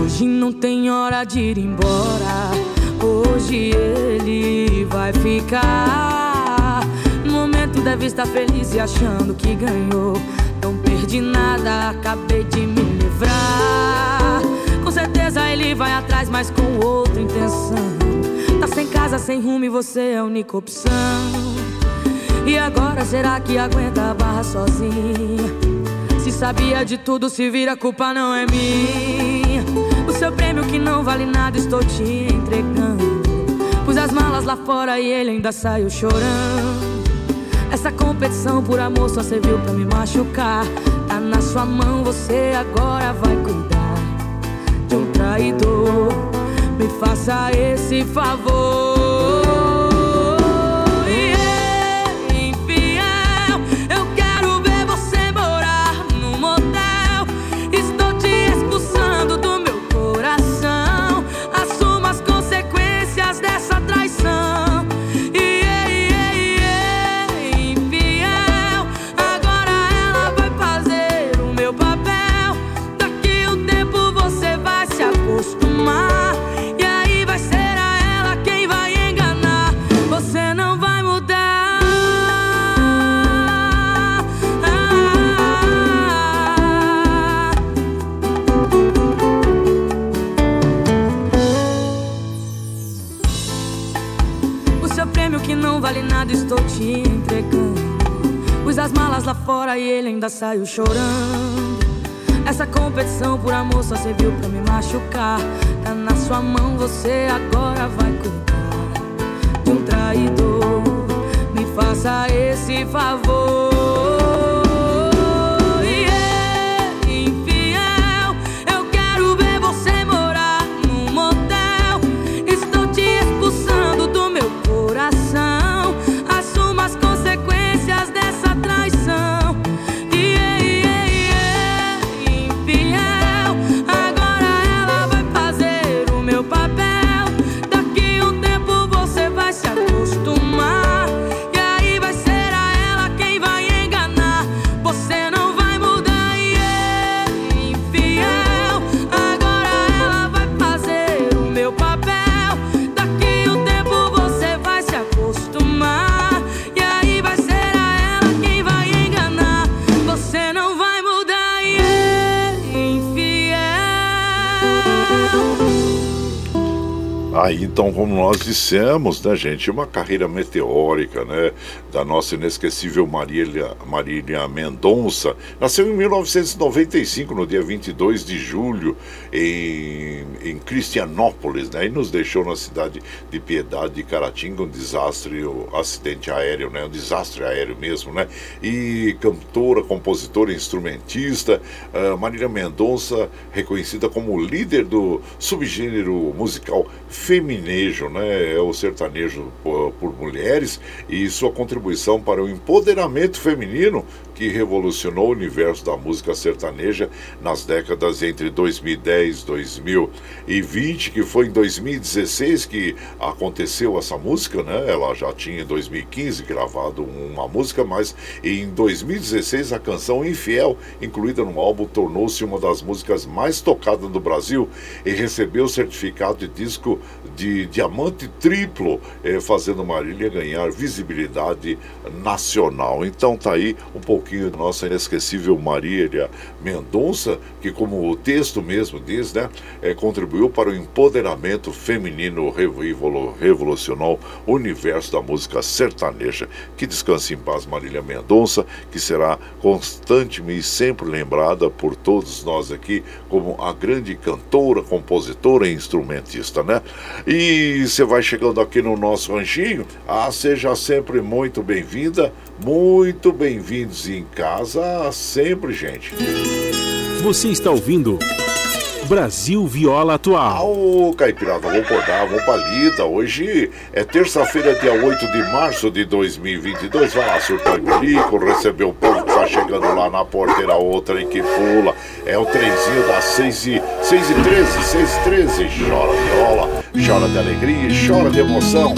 Hoje não tem hora de ir embora, hoje ele vai ficar. No momento deve estar feliz e achando que ganhou, não perdi nada, acabei de me livrar. Com certeza ele vai atrás, mas com outra intenção. Tá sem casa, sem rumo e você é a única opção. E agora será que aguenta a barra sozinha? Se sabia de tudo, se vira, a culpa não é minha. O seu prêmio que não vale nada estou te entregando. Pus as malas lá fora e ele ainda saiu chorando. Essa competição por amor só serviu pra me machucar. Tá na sua mão, você agora vai cuidar de um traidor. Me faça esse favor. E infiel, eu quero ver você morar num motel. Estou te expulsando do meu coração. Assuma as consequências dessa traição. E infiel, agora ela vai fazer o meu papel. Daqui um tempo você vai se acostumar. Vale nada, estou te entregando. Pus as malas lá fora e ele ainda saiu chorando. Essa competição por amor só serviu pra me machucar. Tá na sua mão, você agora vai cuidar de um traidor. Me faça esse favor. Aí, então, como nós dissemos, né, gente, uma carreira meteórica, né, da nossa inesquecível Marília Mendonça. Nasceu em 1995, no dia 22 de julho, em Cristianópolis, né, e nos deixou na cidade de Piedade de Caratinga, um acidente aéreo, né, um desastre aéreo mesmo, né, e cantora, compositora, instrumentista, Marília Mendonça, reconhecida como líder do subgênero musical feminejo, né? É o sertanejo por mulheres, e sua contribuição para o empoderamento feminino que revolucionou o universo da música sertaneja nas décadas entre 2010 e 2020, que foi em 2016 que aconteceu essa música, né? Ela já tinha em 2015 gravado uma música, mas em 2016 a canção Infiel, incluída no álbum, tornou-se uma das músicas mais tocadas do Brasil e recebeu o certificado de disco de diamante triplo, fazendo Marília ganhar visibilidade nacional. Então tá aí um pouquinho da nossa inesquecível Marília Mendonça, que, como o texto mesmo diz, né, contribuiu para o empoderamento feminino, revolucionou o universo da música sertaneja. Que descanse em paz, Marília Mendonça, que será constantemente e sempre lembrada por todos nós aqui como a grande cantora, compositora e instrumentista, né? E você vai chegando aqui no nosso ranchinho, seja sempre muito bem-vinda, muito bem-vindos em casa sempre, gente. Você está ouvindo Brasil Viola Atual. Caipirada, vou acordar, vou palida. Hoje é terça-feira, dia 8 de março de 2022. Vai lá, surtou em perigo, recebeu o povo que tá chegando lá na porteira, outra em que pula. É o trenzinho das 6h13, chora viola, chora de alegria, chora de emoção.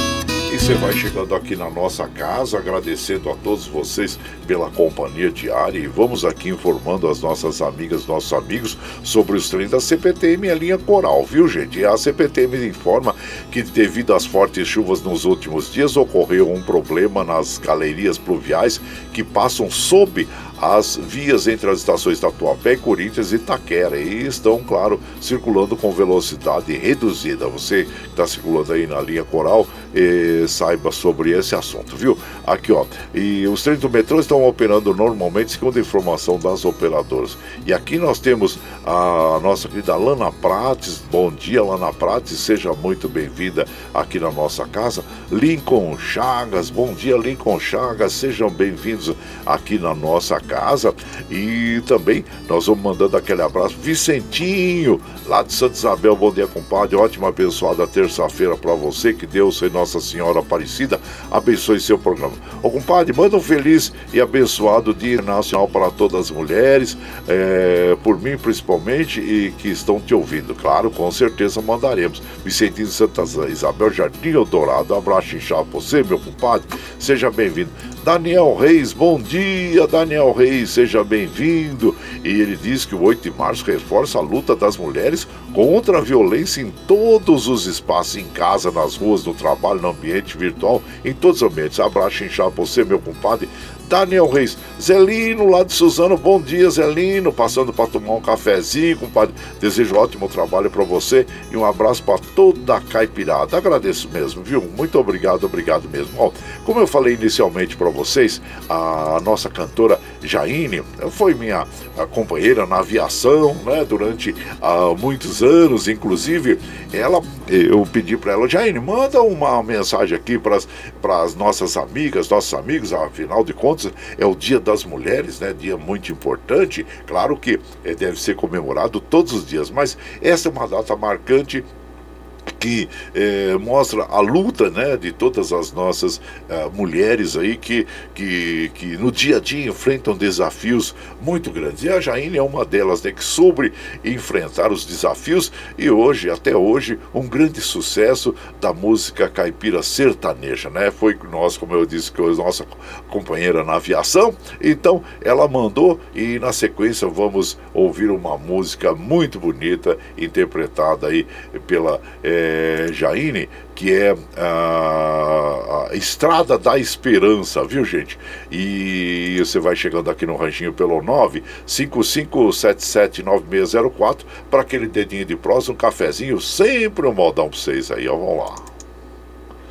E você vai chegando aqui na nossa casa, agradecendo a todos vocês pela companhia diária. E vamos aqui informando as nossas amigas, nossos amigos, sobre os trens da CPTM e a linha Coral, viu, gente? E a CPTM informa que, devido às fortes chuvas nos últimos dias, ocorreu um problema nas galerias pluviais que passam sob as vias entre as estações Tatuapé, Corinthians e Itaquera, e estão, claro, circulando com velocidade reduzida. Você que está circulando aí na linha Coral, saiba sobre esse assunto, viu? Aqui, ó, e os trens do metrô estão operando normalmente, segundo a informação das operadoras. E aqui nós temos a nossa querida Lana Prates. Bom dia, Lana Prates, seja muito bem-vinda aqui na nossa casa. Lincoln Chagas, bom dia, Lincoln Chagas, sejam bem-vindos aqui na nossa casa. E também nós vamos mandando aquele abraço, Vicentinho, lá de Santa Isabel. Bom dia, compadre, ótima abençoada terça-feira para você, que Deus e Nossa Senhora Aparecida abençoe seu programa. Ô, compadre, manda um feliz e abençoado Dia Nacional para todas as mulheres, por mim principalmente, e que estão te ouvindo, claro, com certeza mandaremos. Vicentinho, Santa Isabel, Jardim Eldorado, abraço inchado pra você, meu compadre, seja bem-vindo. Daniel Reis, bom dia, Daniel Reis, seja bem-vindo. E ele diz que o 8 de março reforça a luta das mulheres contra a violência em todos os espaços, em casa, nas ruas, no trabalho, no ambiente virtual, em todos os ambientes. Abraço inchado pra você, meu compadre, Daniel Reis. Zelino, lá de Suzano, bom dia, Zelino, passando para tomar um cafezinho, compadre, desejo um ótimo trabalho para você e um abraço para toda a caipirada. Agradeço mesmo, viu? Muito obrigado, obrigado mesmo. Ó, como eu falei inicialmente para vocês, a nossa cantora Jaine foi minha companheira na aviação, né, durante muitos anos. Inclusive, eu pedi para ela: Jaine, manda uma mensagem aqui para as nossas amigas, nossos amigos, afinal de contas é o Dia das Mulheres, né? Dia muito importante, claro que deve ser comemorado todos os dias, mas essa é uma data marcante que mostra a luta, né, de todas as nossas mulheres aí que no dia a dia enfrentam desafios muito grandes. E a Jaine é uma delas, né, que soube enfrentar os desafios, e hoje, até hoje, um grande sucesso da música caipira sertaneja, né? Foi nós, como eu disse, que é nossa companheira na aviação. Então ela mandou, e na sequência vamos ouvir uma música muito bonita, interpretada aí pela Jaine, que é a Estrada da Esperança, viu, gente? E você vai chegando aqui no Ranchinho pelo 955779604 para aquele dedinho de prosa, um cafezinho, sempre um modão para vocês aí, ó, vamos lá.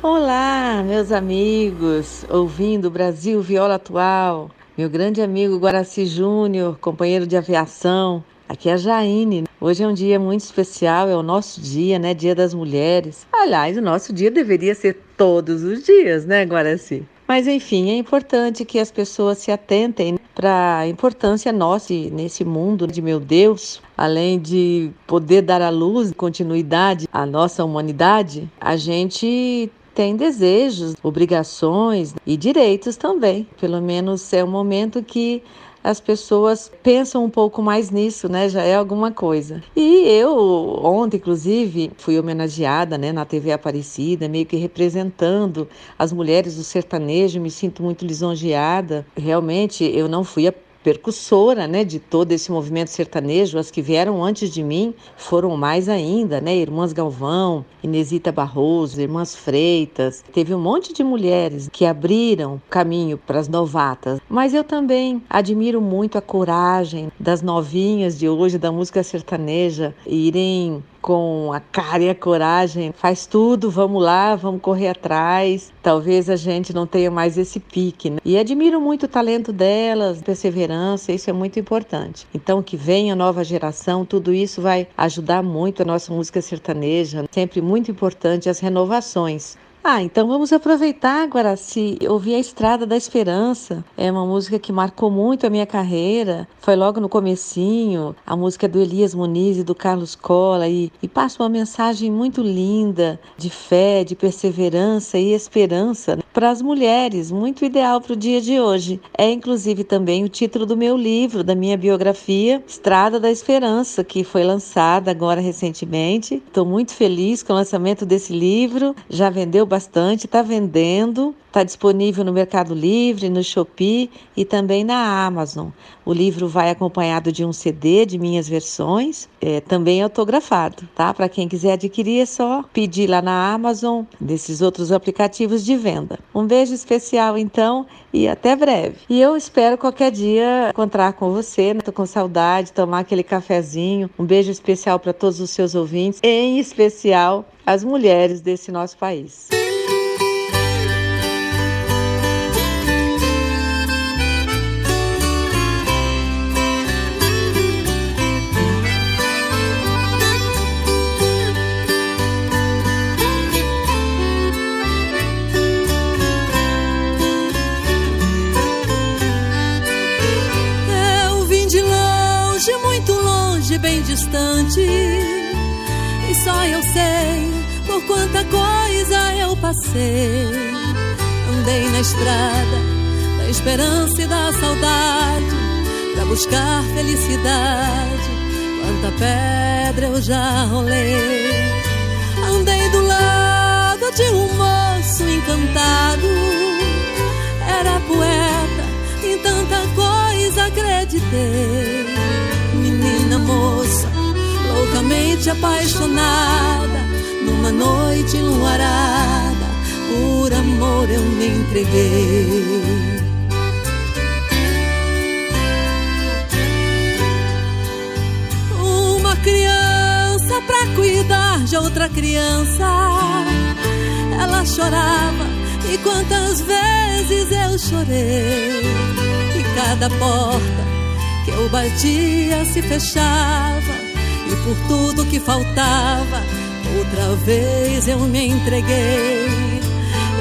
Olá, meus amigos, ouvindo Brasil Viola Atual, meu grande amigo Guaraci Júnior, companheiro de aviação. Aqui é a Jaine. Hoje é um dia muito especial, é o nosso dia, né? Dia das Mulheres. Aliás, o nosso dia deveria ser todos os dias, né, Guaraci? Mas, enfim, é importante que as pessoas se atentem para a importância nossa nesse mundo de meu Deus. Além de poder dar à luz, continuidade à nossa humanidade, a gente tem desejos, obrigações e direitos também. Pelo menos é um momento que as pessoas pensam um pouco mais nisso, né? Já é alguma coisa. E eu, ontem, inclusive, fui homenageada, né, na TV Aparecida, meio que representando as mulheres do sertanejo. Me sinto muito lisonjeada. Realmente, eu não fui a percussora, né, de todo esse movimento sertanejo. As que vieram antes de mim foram mais ainda, né? Irmãs Galvão, Inesita Barroso, Irmãs Freitas. Teve um monte de mulheres que abriram caminho para as novatas. Mas eu também admiro muito a coragem das novinhas de hoje, da música sertaneja, irem com a cara e a coragem, faz tudo, vamos lá, vamos correr atrás. Talvez a gente não tenha mais esse pique, né? E admiro muito o talento delas, perseverança, isso é muito importante. Então, que venha a nova geração, tudo isso vai ajudar muito a nossa música sertaneja, sempre muito importante as renovações. Então vamos aproveitar, Guaraci, ouvir a Estrada da Esperança. É uma música que marcou muito a minha carreira, foi logo no comecinho. A música é do Elias Muniz e do Carlos Cola e passa uma mensagem muito linda de fé, de perseverança e esperança, né, para as mulheres, muito ideal para o dia de hoje. É inclusive também o título do meu livro, da minha biografia, Estrada da Esperança, que foi lançada agora recentemente. Estou muito feliz com o lançamento desse livro, já vendeu bastante. bastante, está vendendo, está disponível no Mercado Livre, no Shopee e também na Amazon. O livro vai acompanhado de um CD de minhas versões, também autografado, tá? Para quem quiser adquirir é só pedir lá na Amazon, nesses outros aplicativos de venda. Um beijo especial então e até breve. E eu espero qualquer dia encontrar com você, né? Tô com saudade, tomar aquele cafezinho. Um beijo especial para todos os seus ouvintes, em especial as mulheres desse nosso país. Eu vim de longe, muito longe, bem distante, e só eu sei por quanta coisa eu passei. Andei na estrada da esperança e da saudade pra buscar felicidade. Quanta pedra eu já rolei. Andei do lado de um moço encantado, era poeta, em tanta coisa acreditei. Menina, moça, loucamente apaixonada, numa noite enluarada, por amor eu me entreguei. Uma criança pra cuidar de outra criança, ela chorava e quantas vezes eu chorei. E cada porta que eu batia se fechava, e por tudo que faltava outra vez eu me entreguei.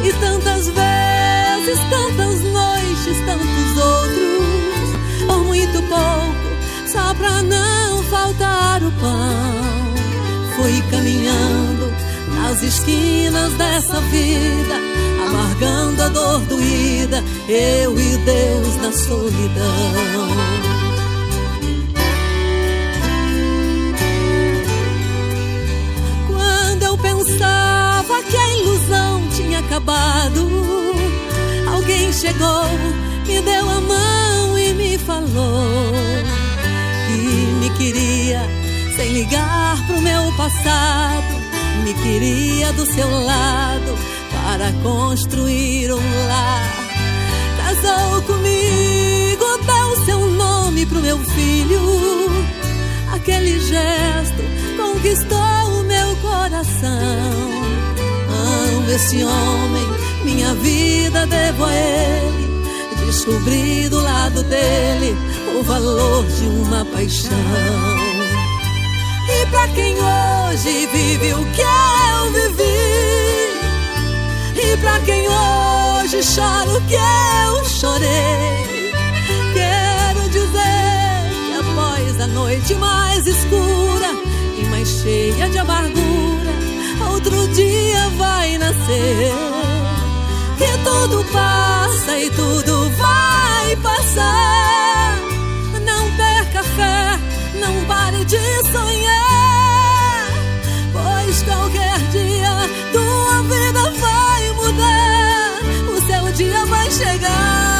E tantas vezes, tantas noites, tantos outros, por muito pouco, só pra não faltar o pão. Fui caminhando nas esquinas dessa vida, amargando a dor doída, eu e Deus na solidão. Pensava que a ilusão tinha acabado, alguém chegou, me deu a mão e me falou que me queria, sem ligar pro meu passado, me queria do seu lado para construir um lar. Casou comigo, deu seu nome pro meu filho, aquele gesto conquistou coração. Amo esse homem, minha vida devo a ele. Descobri do lado dele o valor de uma paixão. E pra quem hoje vive o que eu vivi, e pra quem hoje chora o que eu chorei, quero dizer que após a noite mais escura e mais cheia de amargura, outro dia vai nascer. Que tudo passa e tudo vai passar. Não perca fé, não pare de sonhar, pois qualquer dia tua vida vai mudar, o seu dia vai chegar.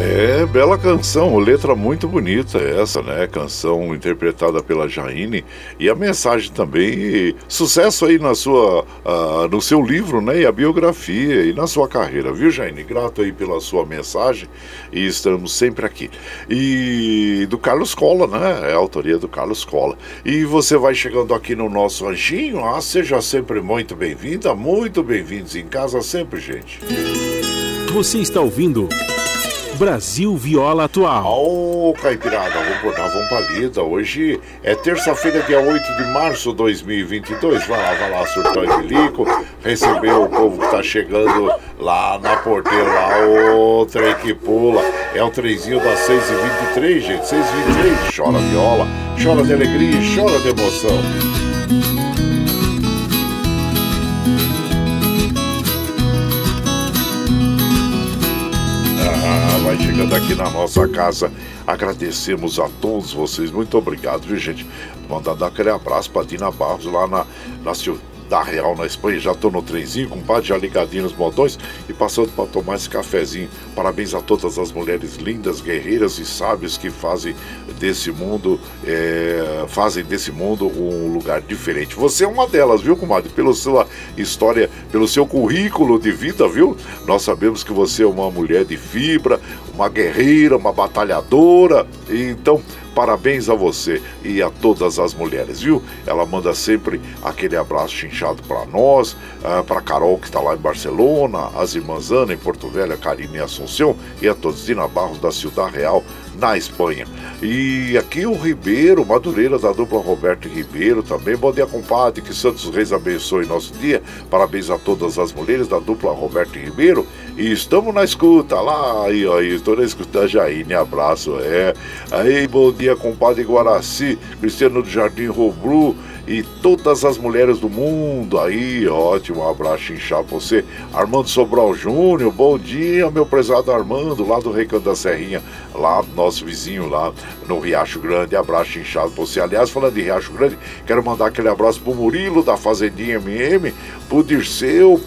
É bela canção, letra muito bonita essa, né? Canção interpretada pela Jaine, e a mensagem também, e sucesso aí na sua, no seu livro, né? E a biografia e na sua carreira, viu, Jaine? Grato aí pela sua mensagem e estamos sempre aqui. E do Carlos Cola, né? É a autoria do Carlos Cola. E você vai chegando aqui no nosso ranchinho, seja sempre muito bem-vinda, muito bem-vindos em casa sempre, gente. Você está ouvindo Brasil Viola Atual. Ô, caipirada, vamos botar uma palida. Hoje é terça-feira, dia 8 de março de 2022. Vai lá, surtou e milico. Recebeu o povo que tá chegando lá na porteira. Lá, o trem que pula. É o trenzinho das 6h23, gente. 6h23. Chora viola, chora de alegria e chora de emoção. chegando aqui na nossa casa. Agradecemos a todos vocês. Muito obrigado, viu, gente? Mandar dar aquele abraço para Dina Barros lá na da Real, na Espanha. Já tô no trenzinho, compadre, já ligadinho nos botões e passando para tomar esse cafezinho. Parabéns a todas as mulheres lindas, guerreiras e sábias que fazem desse mundo um lugar diferente. Você é uma delas, viu, comadre? Pela sua história, pelo seu currículo de vida, viu? Nós sabemos que você é uma mulher de fibra, uma guerreira, uma batalhadora. Então, parabéns a você e a todas as mulheres, viu? Ela manda sempre aquele abraço chinchado para nós, para Carol, que está lá em Barcelona, as irmãs Ana em Porto Velho, a Karine e Assunção, e a todos, Dina Barros da Ciudad Real, na Espanha. E aqui o Ribeiro, Madureira, da dupla Roberto e Ribeiro também. Bom dia, compadre, que Santos Reis abençoe nosso dia. Parabéns a todas as mulheres da dupla Roberto e Ribeiro. E estamos na escuta lá, aí, estou na escuta da Jaine, abraço, Aí, bom dia, compadre Guaraci, Cristiano do Jardim Robru e todas as mulheres do mundo. Aí, ótimo, um abraço inchado pra você. Armando Sobral Júnior, bom dia, meu prezado Armando, lá do Recanto da Serrinha, lá nosso vizinho lá no Riacho Grande. Abraço inchado pra você. Aliás, falando de Riacho Grande, quero mandar aquele abraço pro Murilo da Fazendinha MM, pro Dirceu,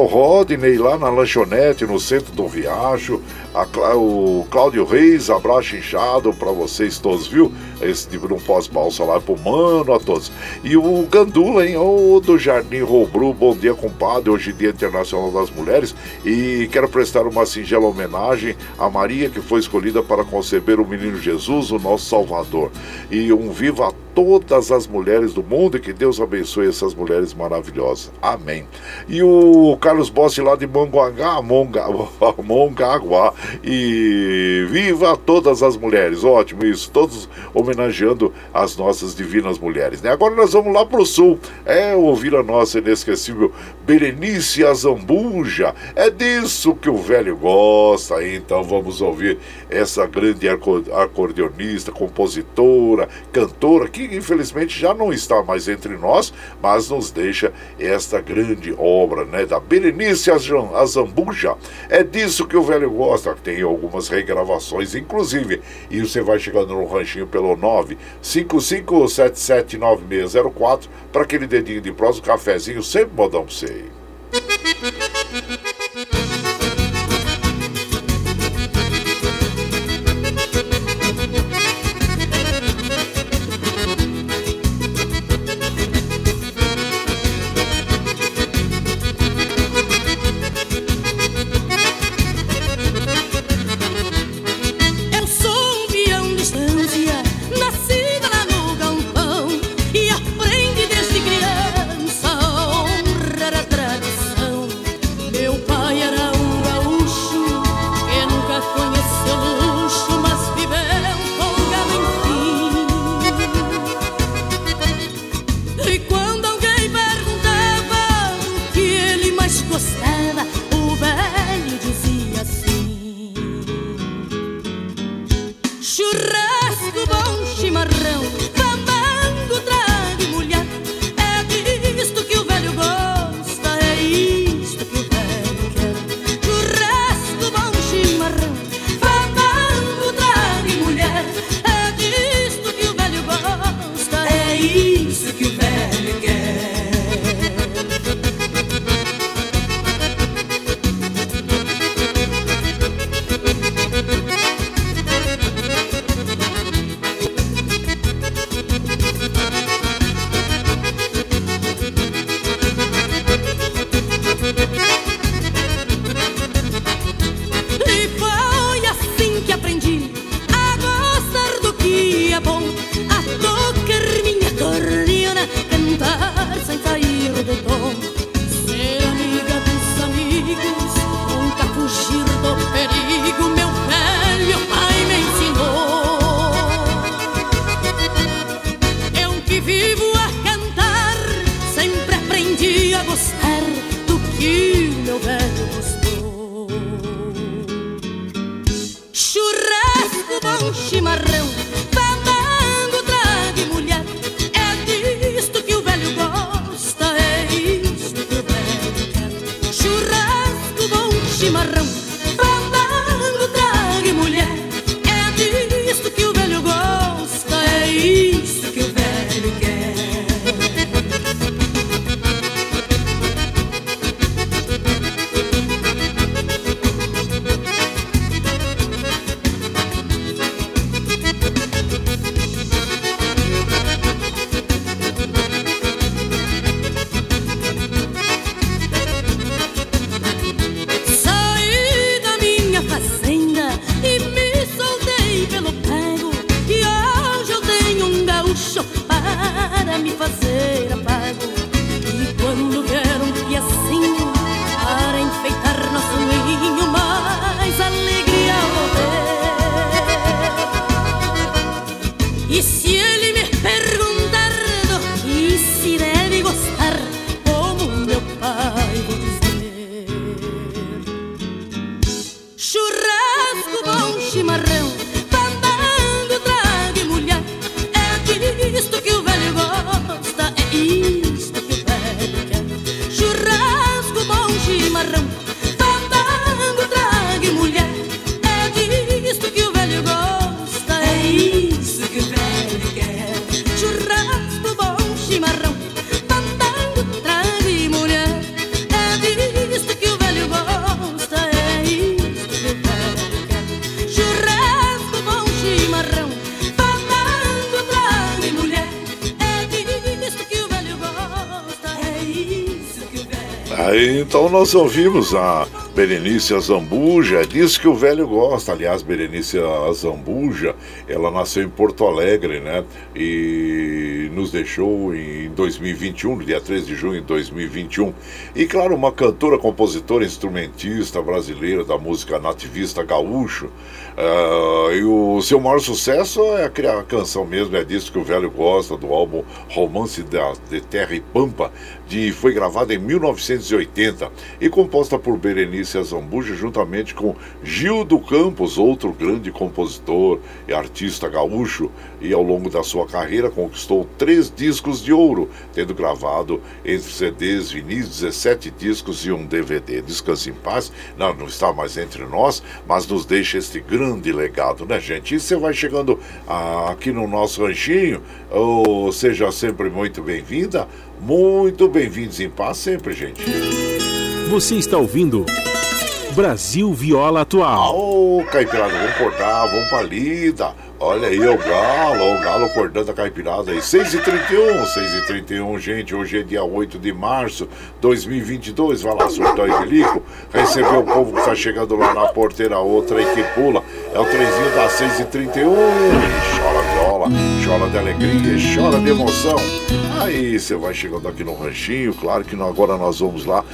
o Rodney lá na lanchonete no centro do Riacho, o Cláudio Reis, abraço inchado pra vocês todos, viu? Esse de um pós-balsa lá pro Mano, a todos. E o Gandula, hein? Ô, do Jardim Robru, bom dia, compadre. Hoje, Dia Internacional das Mulheres. E quero prestar uma singela homenagem a Maria, que foi escolhida para conceber o menino Jesus, o nosso Salvador. E um viva a todas as mulheres do mundo e que Deus abençoe essas mulheres maravilhosas. Amém. E o Carlos Bossi lá de Mongaguá. E viva a todas as mulheres. Ótimo isso. Todos homenageando as nossas divinas mulheres, né? Agora nós vamos lá pro sul. Ouvir a nossa inesquecível Berenícia Zambuja. É disso que o velho gosta. Então vamos ouvir essa grande acordeonista, compositora, cantora, que infelizmente já não está mais entre nós, mas nos deixa esta grande obra, né, da Berenícia Zambuja. É disso que o velho gosta. Tem algumas regravações, inclusive. E você vai chegando no ranchinho pelo 955779604 para aquele dedinho de prosa, um cafezinho sempre modão pra você. Chimarrão, fandango, trago e mulher. Então nós ouvimos a Berenícia Zambuja, diz que o velho gosta. Aliás, Berenícia Zambuja, ela nasceu em Porto Alegre, né? E nos deixou em 2021, no dia 3 de junho de 2021. E claro, uma cantora, compositora, instrumentista brasileira da música nativista gaúcho. E o seu maior sucesso é a canção mesmo, é disso que o velho gosta, do álbum Romance de Terra e Pampa, foi gravada em 1980 e composta por Berenícia Zambuja juntamente com Gil do Campos, outro grande compositor e artista gaúcho, e ao longo da sua carreira conquistou 3 discos de ouro, tendo gravado entre CDs, vinis, 17 discos e um DVD. Descanse em paz, não está mais entre nós, mas nos deixa este grande legado, né, gente? E você vai chegando aqui no nosso ranchinho, ou seja, sempre muito bem-vinda, muito bem-vindos, em paz sempre, gente. Você está ouvindo Brasil Viola Atual. Ô, caipirada, vamos cortar, vamos pra lida. Olha aí o galo acordando a caipirada aí, 6h31, gente, hoje é dia 8 de março de 2022, vai lá, surtão e bilico, recebeu o povo que tá chegando lá na porteira, outra e que pula, é o trenzinho da 6h31, chora viola, chora de alegria, chora de emoção, aí você vai chegando aqui no ranchinho, claro que agora nós vamos lá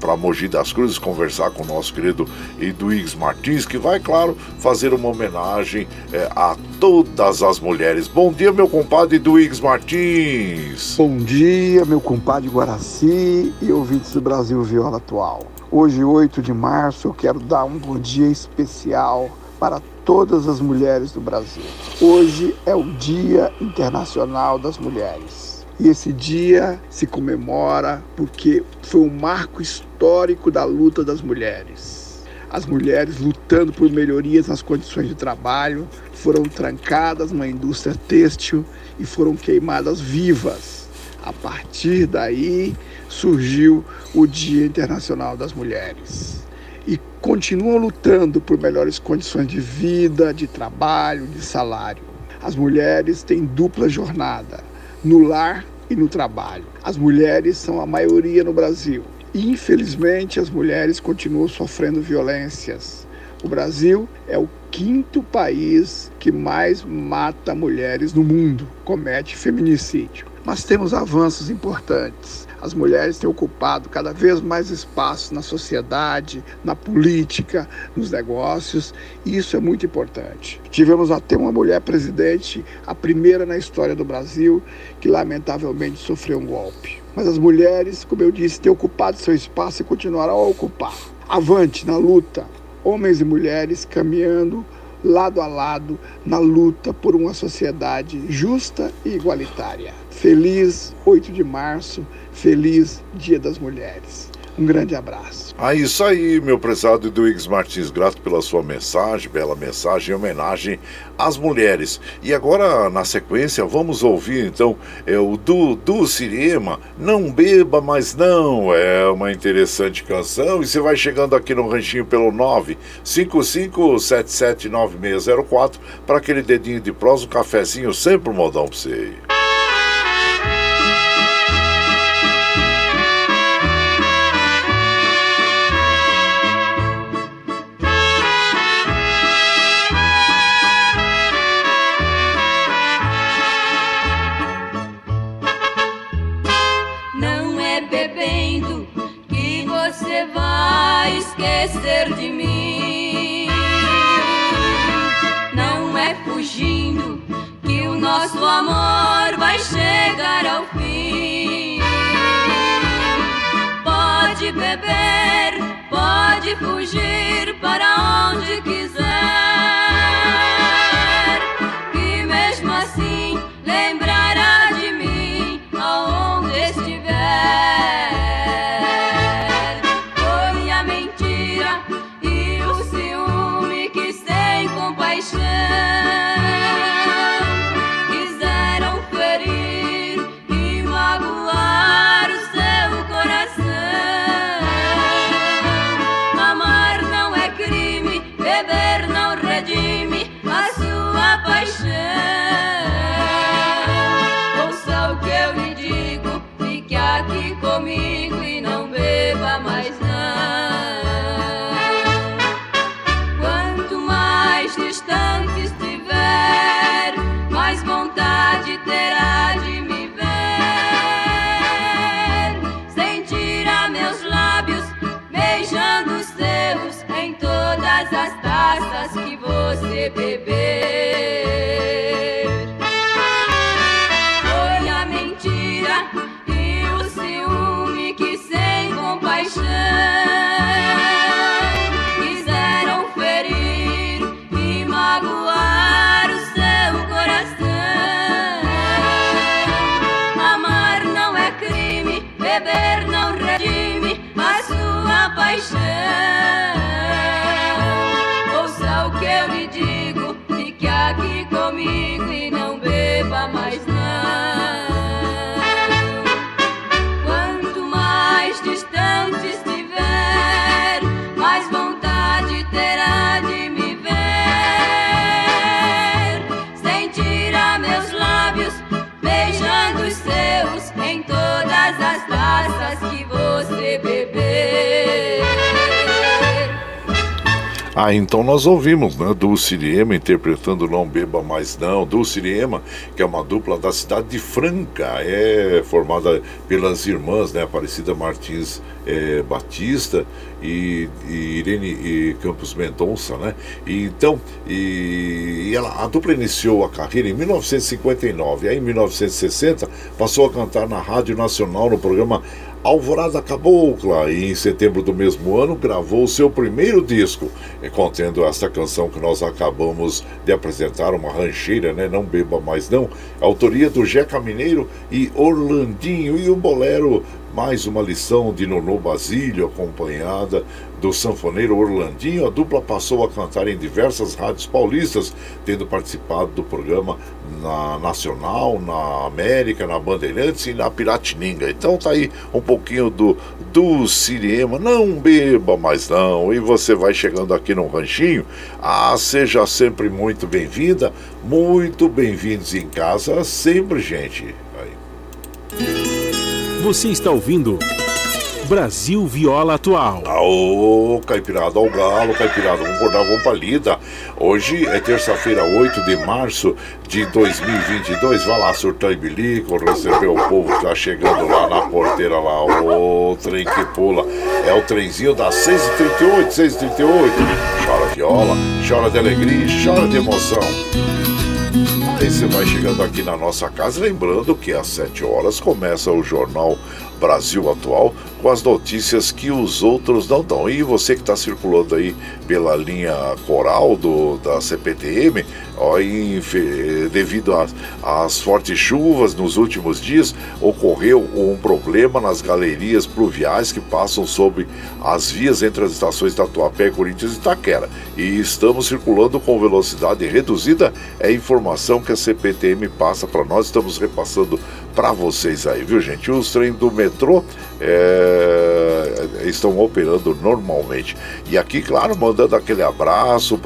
pra Mogi das Cruzes conversar com o nosso querido Eduígues Martins, que vai, claro, fazer uma homenagem a todas as mulheres. Bom dia, meu compadre Eduígues Martins. Bom dia, meu compadre Guaraci e ouvintes do Brasil Viola Atual. Hoje, 8 de março, eu quero dar um bom dia especial para todas as mulheres do Brasil. Hoje é o Dia Internacional das Mulheres. E esse dia se comemora porque foi um marco histórico da luta das mulheres. As mulheres lutando por melhorias nas condições de trabalho, foram trancadas na indústria têxtil e foram queimadas vivas. A partir daí surgiu o Dia Internacional das Mulheres. E continuam lutando por melhores condições de vida, de trabalho, de salário. As mulheres têm dupla jornada, no lar e no trabalho. As mulheres são a maioria no Brasil. Infelizmente, as mulheres continuam sofrendo violências. O Brasil é o 5º país que mais mata mulheres no mundo, comete feminicídio. Mas temos avanços importantes. As mulheres têm ocupado cada vez mais espaço na sociedade, na política, nos negócios, e isso é muito importante. Tivemos até uma mulher presidente, a primeira na história do Brasil, que lamentavelmente sofreu um golpe. Mas as mulheres, como eu disse, têm ocupado seu espaço e continuarão a ocupar. Avante na luta, homens e mulheres caminhando lado a lado na luta por uma sociedade justa e igualitária. Feliz 8 de março, feliz Dia das Mulheres. Um grande abraço. É isso aí, meu prezado Eduígues Martins, grato pela sua mensagem, bela mensagem, homenagem às mulheres. E agora, na sequência, vamos ouvir, então, o do Siriema, Não Beba Mais Não, é uma interessante canção, e você vai chegando aqui no ranchinho pelo 955779604, para aquele dedinho de prós, um cafezinho, sempre um modão pra você. Esquecer de mim, não é fugindo que o nosso amor vai chegar ao fim. Pode beber, pode fugir para onde quiser, que mesmo assim lembrará de mim aonde estiver. Quiseram ferir e magoar o seu coração. Amar não é crime, beber não beber. Foi a mentira e o ciúme que sem compaixão quiseram ferir e magoar o seu coração. Amar não é crime, beber não redime a sua paixão. Eu lhe digo, fique aqui comigo e não beba mais não. Quanto mais distante estiver, mais vontade terá de me ver. Sentirá meus lábios beijando os seus em todas as taças que você beber. Ah, então nós ouvimos, né, Dulce Siriema interpretando Não Beba Mais Não. Dulce Siriema, que é uma dupla da cidade de Franca, é formada pelas irmãs, né, Aparecida Martins Batista e Irene Campos Mendonça, né? A dupla iniciou a carreira em 1959, aí em 1960 passou a cantar na Rádio Nacional no programa Alvorada Cabocla, e em setembro do mesmo ano gravou o seu primeiro disco, contendo essa canção que nós acabamos de apresentar, uma rancheira, né? Não Beba Mais Não, autoria do Jeca Mineiro e Orlandinho, e o bolero Mais Uma Lição de Nonô Basílio, acompanhada do sanfoneiro Orlandinho. A dupla passou a cantar em diversas rádios paulistas, tendo participado do programa na Nacional, na América, na Bandeirantes e na Piratininga. Então tá aí um pouquinho do Siriema, Não Beba Mais Não. E você vai chegando aqui no Ranchinho, seja sempre muito bem-vinda, muito bem-vindos em casa, sempre, gente. Você está ouvindo Brasil Viola Atual. Aô, caipirada ao galo, caipirada, vamos acordar, vamos pra lida. Hoje é terça-feira, 8 de março de 2022. Vai lá, surtar e bilico, receber o povo que tá chegando lá na porteira lá. Ô, trem que pula. É o trenzinho das 6h38, 6h38. Chora viola, chora de alegria, chora de emoção. Aí você vai chegando aqui na nossa casa, lembrando que às 7 horas começa o Jornal Brasil Atual, com as notícias que os outros não dão. E você que está circulando aí pela linha Coral da CPTM, devido às fortes chuvas nos últimos dias, ocorreu um problema nas galerias pluviais que passam sobre as vias entre as estações da Tatuapé, Corinthians e Itaquera, e estamos circulando com velocidade reduzida. É a informação que a CPTM passa para nós, estamos repassando para vocês aí, viu, gente? Os trens do metrô estão operando normalmente. E aqui, claro, mandando aquele abraço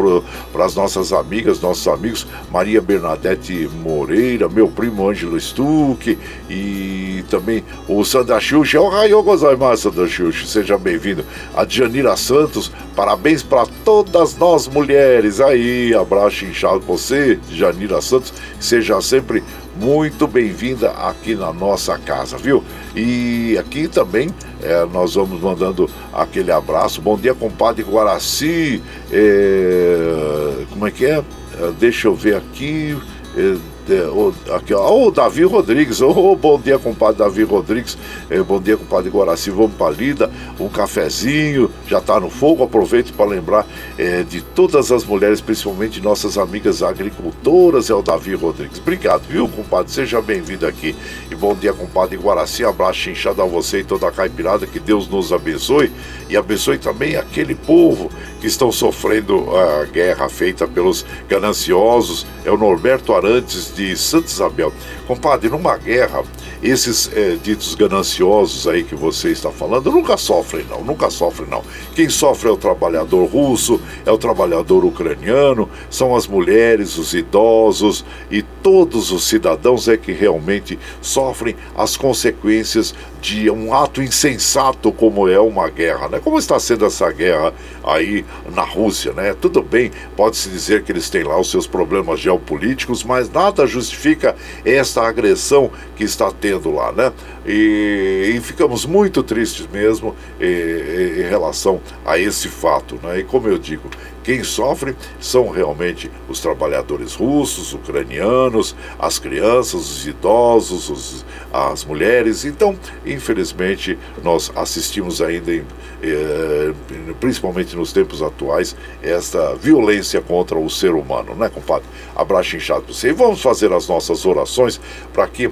para as nossas amigas, nossos amigos, Maria Bernadette Moreira, meu primo Ângelo Stuck, e também o Sandra Xuxa. O Raio Gozaimasu, Sandra Xuxa, seja bem-vindo. A Janira Santos, parabéns para todas nós mulheres. Aí, abraço inchado pra você, Janira Santos, seja sempre muito bem-vinda aqui na nossa casa, viu? E aqui também nós vamos mandando aquele abraço. Bom dia, compadre Guaraci. Como é que é? Deixa eu ver aqui. O Davi Rodrigues, bom dia, compadre Davi Rodrigues, bom dia, compadre Guaraci, vamos pra lida, um cafezinho, já tá no fogo. Aproveito para lembrar de todas as mulheres, principalmente nossas amigas agricultoras, é o Davi Rodrigues. Obrigado, viu, compadre, seja bem-vindo aqui. E bom dia, compadre Guaraci, abraço chinchado a você e toda a caipirada, que Deus nos abençoe, e abençoe também aquele povo que estão sofrendo a guerra feita pelos gananciosos. É o Norberto Arantes de Santa Isabel. Compadre, numa guerra, esses ditos gananciosos aí que você está falando nunca sofrem não. Quem sofre é o trabalhador russo, é o trabalhador ucraniano, são as mulheres, os idosos e todos os cidadãos que realmente sofrem as consequências de um ato insensato como é uma guerra, né? Como está sendo essa guerra aí na Rússia, né? Tudo bem, pode-se dizer que eles têm lá os seus problemas geopolíticos, mas nada justifica esta agressão que está tendo lá, né? E ficamos muito tristes mesmo em relação a esse fato, né? E como eu digo, Quem sofre são realmente os trabalhadores russos, ucranianos, as crianças, os idosos, as mulheres. Então, infelizmente, nós assistimos ainda, principalmente nos tempos atuais, esta violência contra o ser humano, né, compadre? Abraço inchado para você. E vamos fazer as nossas orações para que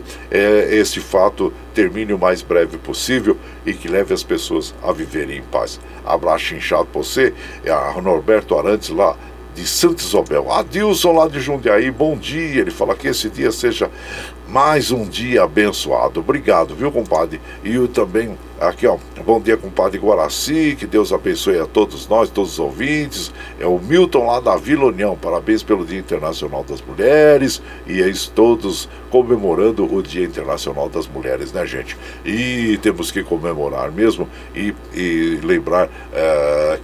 este fato termine o mais breve possível e que leve as pessoas a viverem em paz. Abraço inchado para você, a Norberto Arantes lá de Santa Isabel. Adilson lá de Jundiaí, bom dia. Ele fala que esse dia seja mais um dia abençoado. Obrigado, viu, compadre? E eu também, aqui, ó, bom dia, compadre Guaraci, que Deus abençoe a todos nós, todos os ouvintes. É o Milton lá da Vila União, parabéns pelo Dia Internacional das Mulheres. E eis todos comemorando o Dia Internacional das Mulheres, né, gente? E temos que comemorar mesmo e lembrar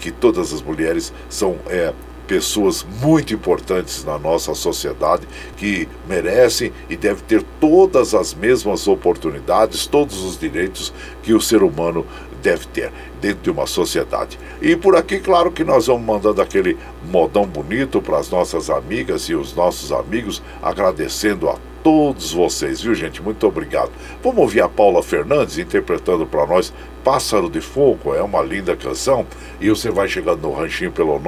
que todas as mulheres são pessoas muito importantes na nossa sociedade, que merecem e devem ter todas as mesmas oportunidades, todos os direitos que o ser humano deve ter dentro de uma sociedade. E por aqui, claro que nós vamos mandando aquele modão bonito para as nossas amigas e os nossos amigos, agradecendo a todos vocês, viu, gente? Muito obrigado. Vamos ouvir a Paula Fernandes interpretando para nós Pássaro de Fogo, é uma linda canção. E você vai chegando no ranchinho pelo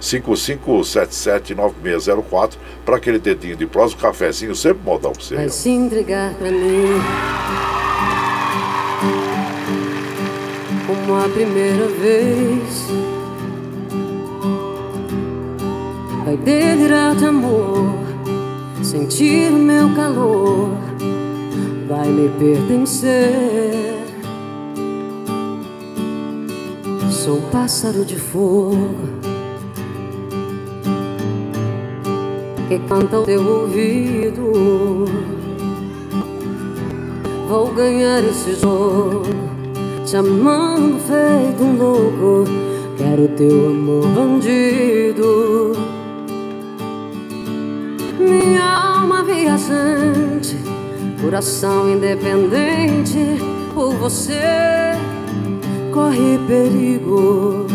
955779604 para aquele dedinho de prosa, um cafezinho, sempre modão para você. Vai se entregar para mim como a primeira vez, vai delirar de amor, sentir meu calor, vai me pertencer. Sou pássaro de fogo que canta ao teu ouvido. Vou ganhar esse jogo, te amando feito um louco. Quero teu amor bandido. Minha alma viajante, coração independente, por você corre perigo.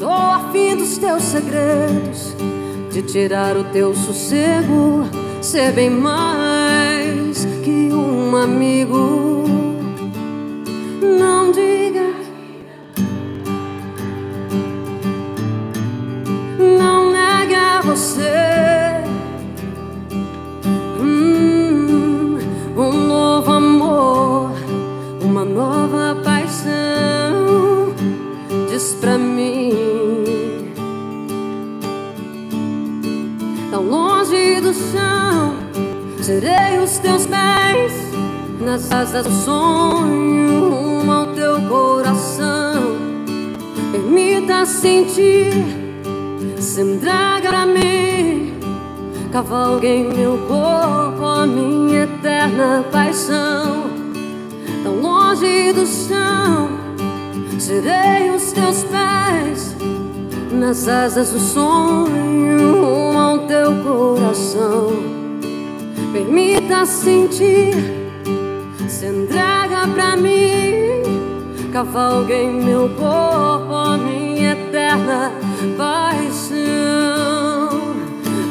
Tô afim dos teus segredos, de tirar o teu sossego, ser bem mais que um amigo. Não diga, não negue a você. Uma nova paixão, diz pra mim, tão longe do chão, serei os teus pés, nas asas do sonho, rumo ao teu coração. Permita sentir, se entrega pra mim, cavalgue em meu corpo a minha eterna paixão. Tão longe do chão, tirei os teus pés, nas asas do sonho, rumo ao teu coração. Permita sentir, se entrega pra mim, cavalgue em meu corpo a minha eterna paixão.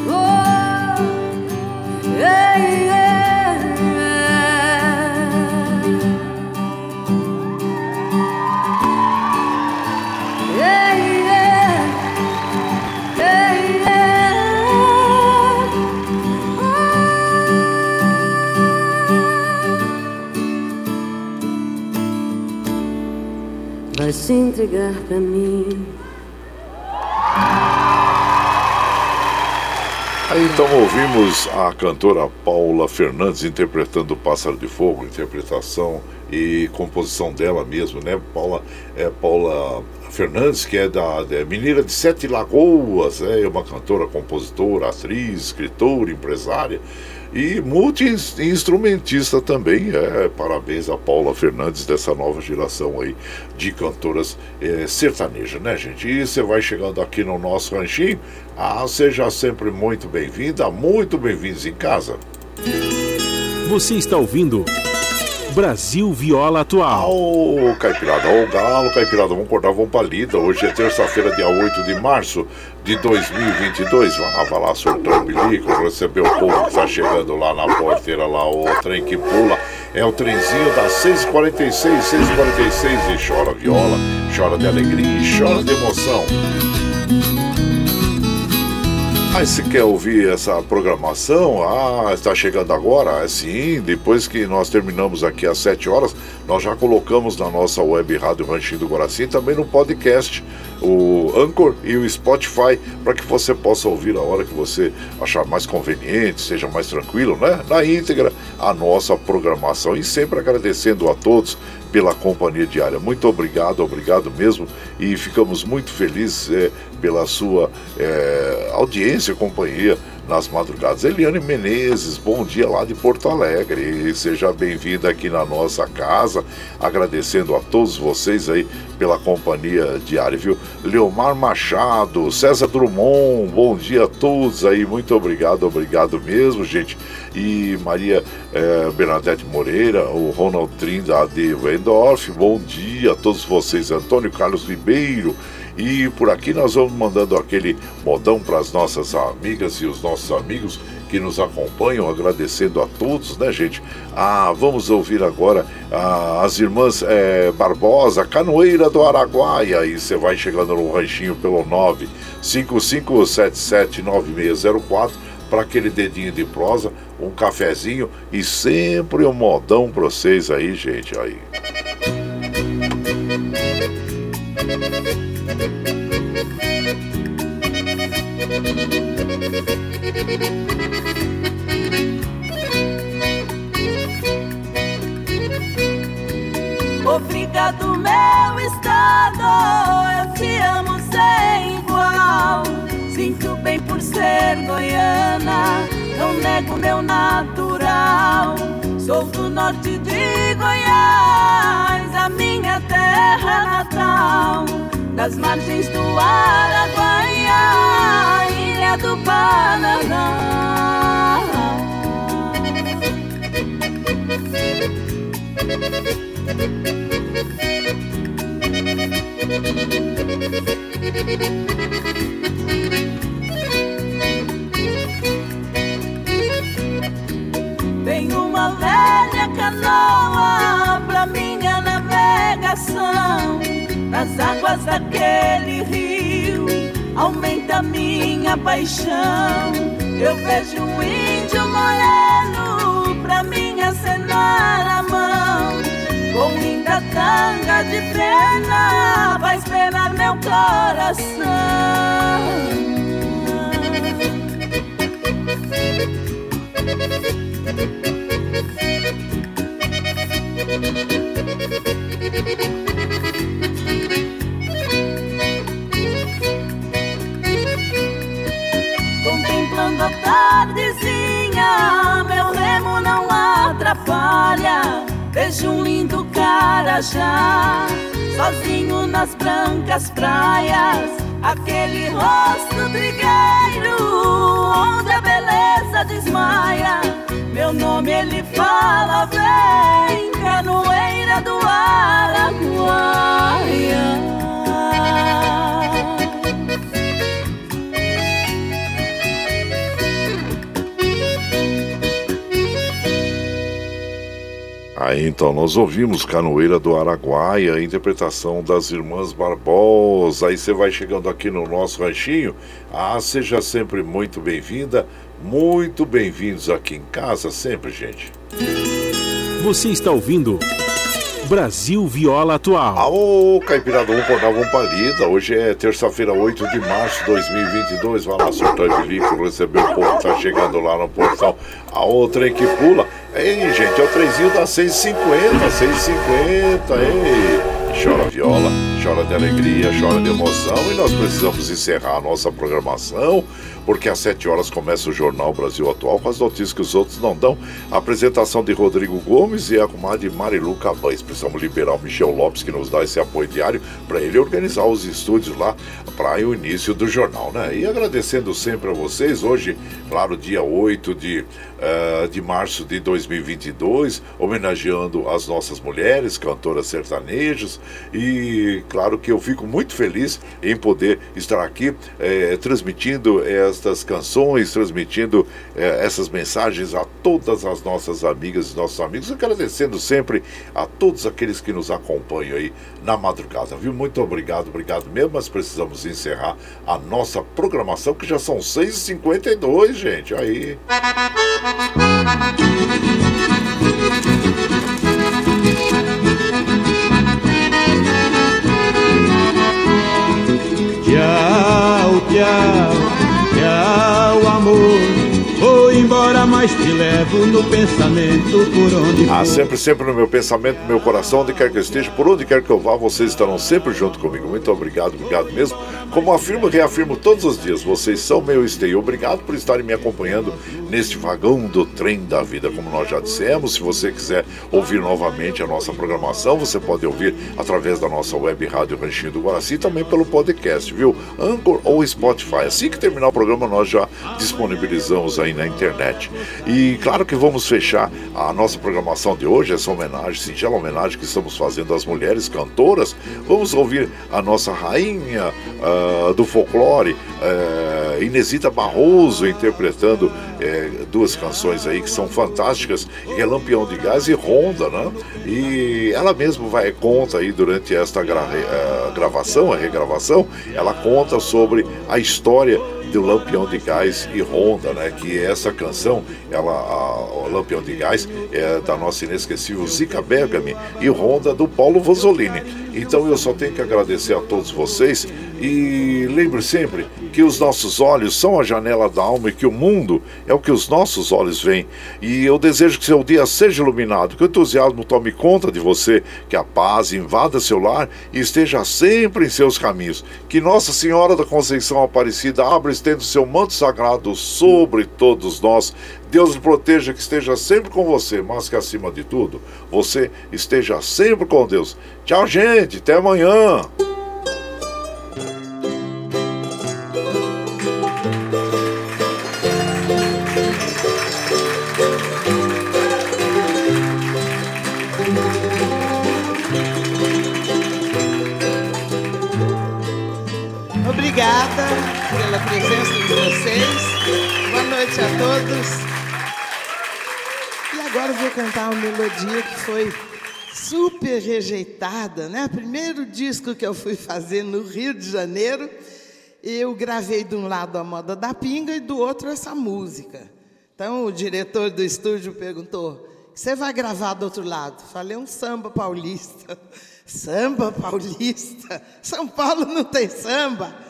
Oh, yeah, yeah. Vai se entregar pra mim. Aí então ouvimos a cantora Paula Fernandes interpretando o Pássaro de Fogo, interpretação e composição dela mesmo, né? Paula Fernandes, que é mineira de Sete Lagoas, é uma cantora, compositora, atriz, escritora, empresária e multi-instrumentista também. Parabéns a Paula Fernandes, dessa nova geração aí de cantoras sertanejas, né, gente? E você vai chegando aqui no nosso ranchinho, seja sempre muito bem-vinda, muito bem-vindos em casa. Você está ouvindo Brasil Viola Atual. Ô, Caipirada, ô Galo, Caipirada, vamos acordar, vamos pra lida. Hoje é terça-feira, dia 8 de março de 2022. Vamos lá, soltou o bilico, recebeu o povo que tá chegando lá na porteira, lá o trem que pula. É o trenzinho das 6h46, e chora viola, chora de alegria e chora de emoção. Mas se quer ouvir essa programação, está chegando agora, sim, depois que nós terminamos aqui às 7 horas, nós já colocamos na nossa web rádio Ranchinho do Guaraci, também no podcast, o Anchor e o Spotify, para que você possa ouvir a hora que você achar mais conveniente, seja mais tranquilo, né? Na íntegra, a nossa programação, e sempre agradecendo a todos pela companhia diária. Muito obrigado, obrigado mesmo, e ficamos muito felizes pela sua audiência e companhia nas madrugadas. Eliane Menezes, bom dia lá de Porto Alegre, seja bem-vinda aqui na nossa casa, agradecendo a todos vocês aí pela companhia diária, viu? Leomar Machado, César Drummond, bom dia a todos aí, muito obrigado, obrigado mesmo, gente. E Maria Bernadette Moreira, o Ronald Trinda de Wendorf, bom dia a todos vocês. Antônio Carlos Ribeiro. E por aqui nós vamos mandando aquele modão para as nossas amigas e os nossos amigos que nos acompanham, agradecendo a todos, né, gente? Vamos ouvir agora as Irmãs Barbosa, Canoeira do Araguaia. E você vai chegando no ranchinho pelo 955779604 para aquele dedinho de prosa, um cafezinho e sempre um modão para vocês aí, gente, aí. Obrigado, meu estado, eu te amo sem igual. Sinto bem por ser goiana, não nego meu natural. Sou do norte de Goiás, a minha terra natal. Das margens do Araguaia, ilha do Paraná. Tem uma velha canoa pra minha navegação. Nas águas daquele rio aumenta minha paixão. Eu vejo um índio moreno pra mim acenar a mão. Com linda tanga de pena vai esperar meu coração. A tardezinha, meu remo não atrapalha. Vejo um lindo carajá, sozinho nas brancas praias. Aquele rosto trigueiro, onde a beleza desmaia. Meu nome ele fala, vem, canoeira do Araguaia. Aí então nós ouvimos Canoeira do Araguaia, a interpretação das Irmãs Barbosa. Aí você vai chegando aqui no nosso ranchinho. Seja sempre muito bem-vinda, muito bem-vindos aqui em casa sempre, gente. Você está ouvindo Brasil Viola Atual. Ô, Caipirada, vamos acordar, vamos pra lida. Hoje é terça-feira, 8 de março de 2022. Vai lá, soltar o bilico, recebeu o povo que tá chegando lá no portal. O trem que pula. Ei, gente, é o trenzinho das 6h50, ei! Chora viola, chora de alegria, chora de emoção. E nós precisamos encerrar a nossa programação. porque às 7 horas começa o Jornal Brasil Atual com as notícias que os outros não dão. A apresentação de Rodrigo Gomes e a comadre Marilu Cavães. Precisamos liberar o Michel Lopes, que nos dá esse apoio diário, para ele organizar os estúdios lá para o início do jornal, né? E agradecendo sempre a vocês, hoje, claro, dia 8 de março de 2022, homenageando as nossas mulheres, cantoras sertanejas, e claro que eu fico muito feliz em poder estar aqui transmitindo estas canções, transmitindo essas mensagens a todas as nossas amigas e nossos amigos, agradecendo sempre a todos aqueles que nos acompanham aí na madrugada, viu? Muito obrigado, obrigado mesmo, mas precisamos encerrar a nossa programação, que já são 6h52, gente, aí... Tchau, tchau, tchau, amor. Vou embora, mas te levo no pensamento por onde for. Ah, sempre, sempre no meu pensamento, no meu coração, onde quer que eu esteja, por onde quer que eu vá, vocês estarão sempre junto comigo. Muito obrigado, obrigado mesmo. Como afirmo, reafirmo todos os dias, vocês são meu esteio. Obrigado por estarem me acompanhando neste vagão do trem da vida. Como nós já dissemos, se você quiser ouvir novamente a nossa programação, você pode ouvir através da nossa web rádio Ranchinho do Guaraci, também pelo podcast, viu? Anchor ou Spotify. Assim que terminar o programa, nós já disponibilizamos aí na internet. E claro que vamos fechar a nossa programação de hoje, essa homenagem, singela homenagem que estamos fazendo às mulheres cantoras. Vamos ouvir a nossa rainha do folclore, Inesita Barroso, interpretando duas canções aí que são fantásticas, Relampião de Gás e Ronda, né? E ela mesma conta aí durante esta gravação, a regravação, ela conta sobre a história do Lampião de Gás e Ronda, né? Que essa canção, o Lampião de Gás é da nossa inesquecível Zica Bergami e Ronda do Paulo Vanzolini. Então eu só tenho que agradecer a todos vocês e lembre sempre que os nossos olhos são a janela da alma e que o mundo é o que os nossos olhos veem. E eu desejo que seu dia seja iluminado, que o entusiasmo tome conta de você, que a paz invada seu lar e esteja sempre em seus caminhos. Que Nossa Senhora da Conceição Aparecida abra estendo seu manto sagrado sobre todos nós. Deus lhe proteja, que esteja sempre com você, mas que acima de tudo, você esteja sempre com Deus. Tchau, gente, até amanhã. Obrigada pela presença de vocês. Boa noite a todos. E agora eu vou cantar uma melodia que foi super rejeitada, né? Primeiro disco que eu fui fazer no Rio de Janeiro, eu gravei de um lado a moda da pinga e do outro essa música. Então o diretor do estúdio perguntou: "Você vai gravar do outro lado?" Falei: "Um samba paulista." "Samba paulista? São Paulo não tem samba."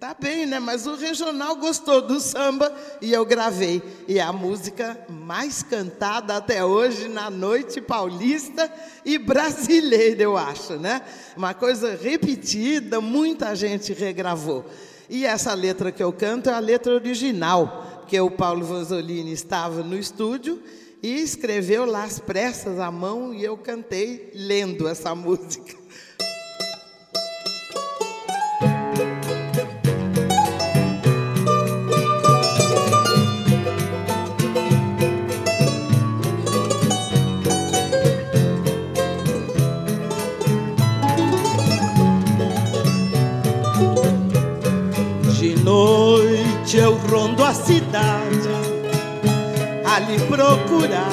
Tá bem, né? Mas o regional gostou do samba e eu gravei. E é a música mais cantada até hoje na noite paulista e brasileira, eu acho, né? Uma coisa repetida, muita gente regravou. E essa letra que eu canto é a letra original, que o Paulo Vanzolini estava no estúdio e escreveu lá às pressas à mão e eu cantei lendo essa música. Eu rondo a cidade, a lhe procurar,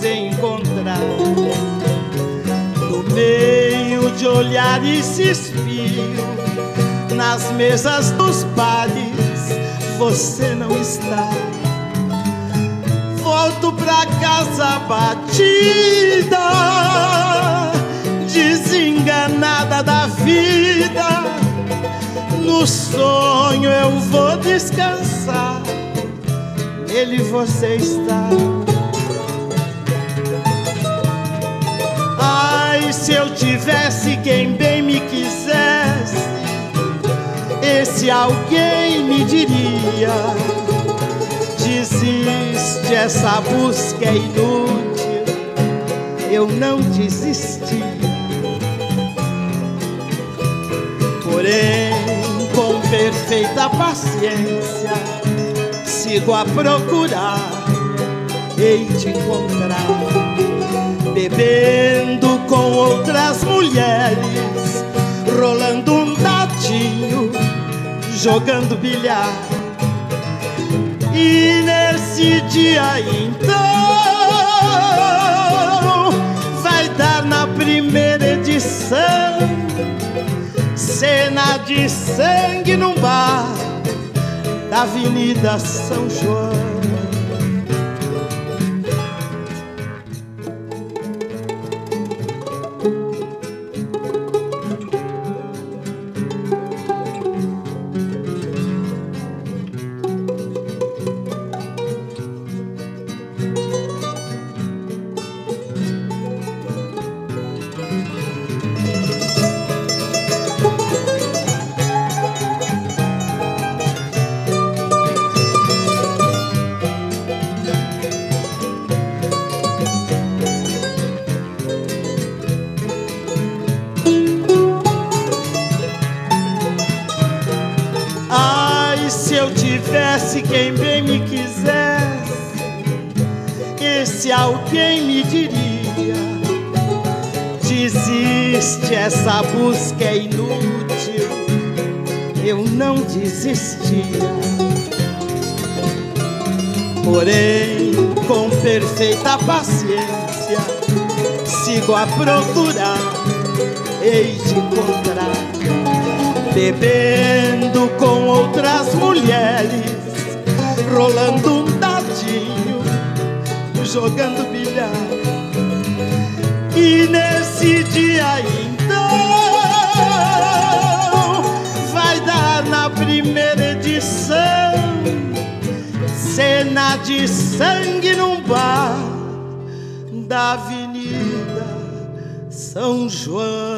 sem encontrar. No meio de olhares e espio, nas mesas dos bares, você não está. Volto pra casa batida, desenganada da vida. No sonho eu vou descansar, nele você está. Ai, se eu tivesse quem bem me quisesse, esse alguém me diria: desiste, essa busca é inútil. Eu não desisti. Porém, com perfeita paciência, sigo a procurar, hei de encontrar, bebendo com outras mulheres, rolando um dadinho, jogando bilhar. E nesse dia então vai dar na primeira edição cena de sangue num bar da Avenida São João. Quem bem me quisesse, esse alguém me diria: desiste, essa busca é inútil. Eu não desistia. Porém, com perfeita paciência, sigo a procurar, hei de encontrar, bebendo com outras mulheres, rolando um dadinho, jogando bilhar. E nesse dia então vai dar na primeira edição cena de sangue num bar da Avenida São João.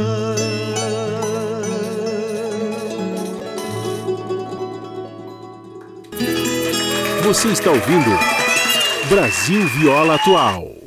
Você está ouvindo Brasil Viola Atual.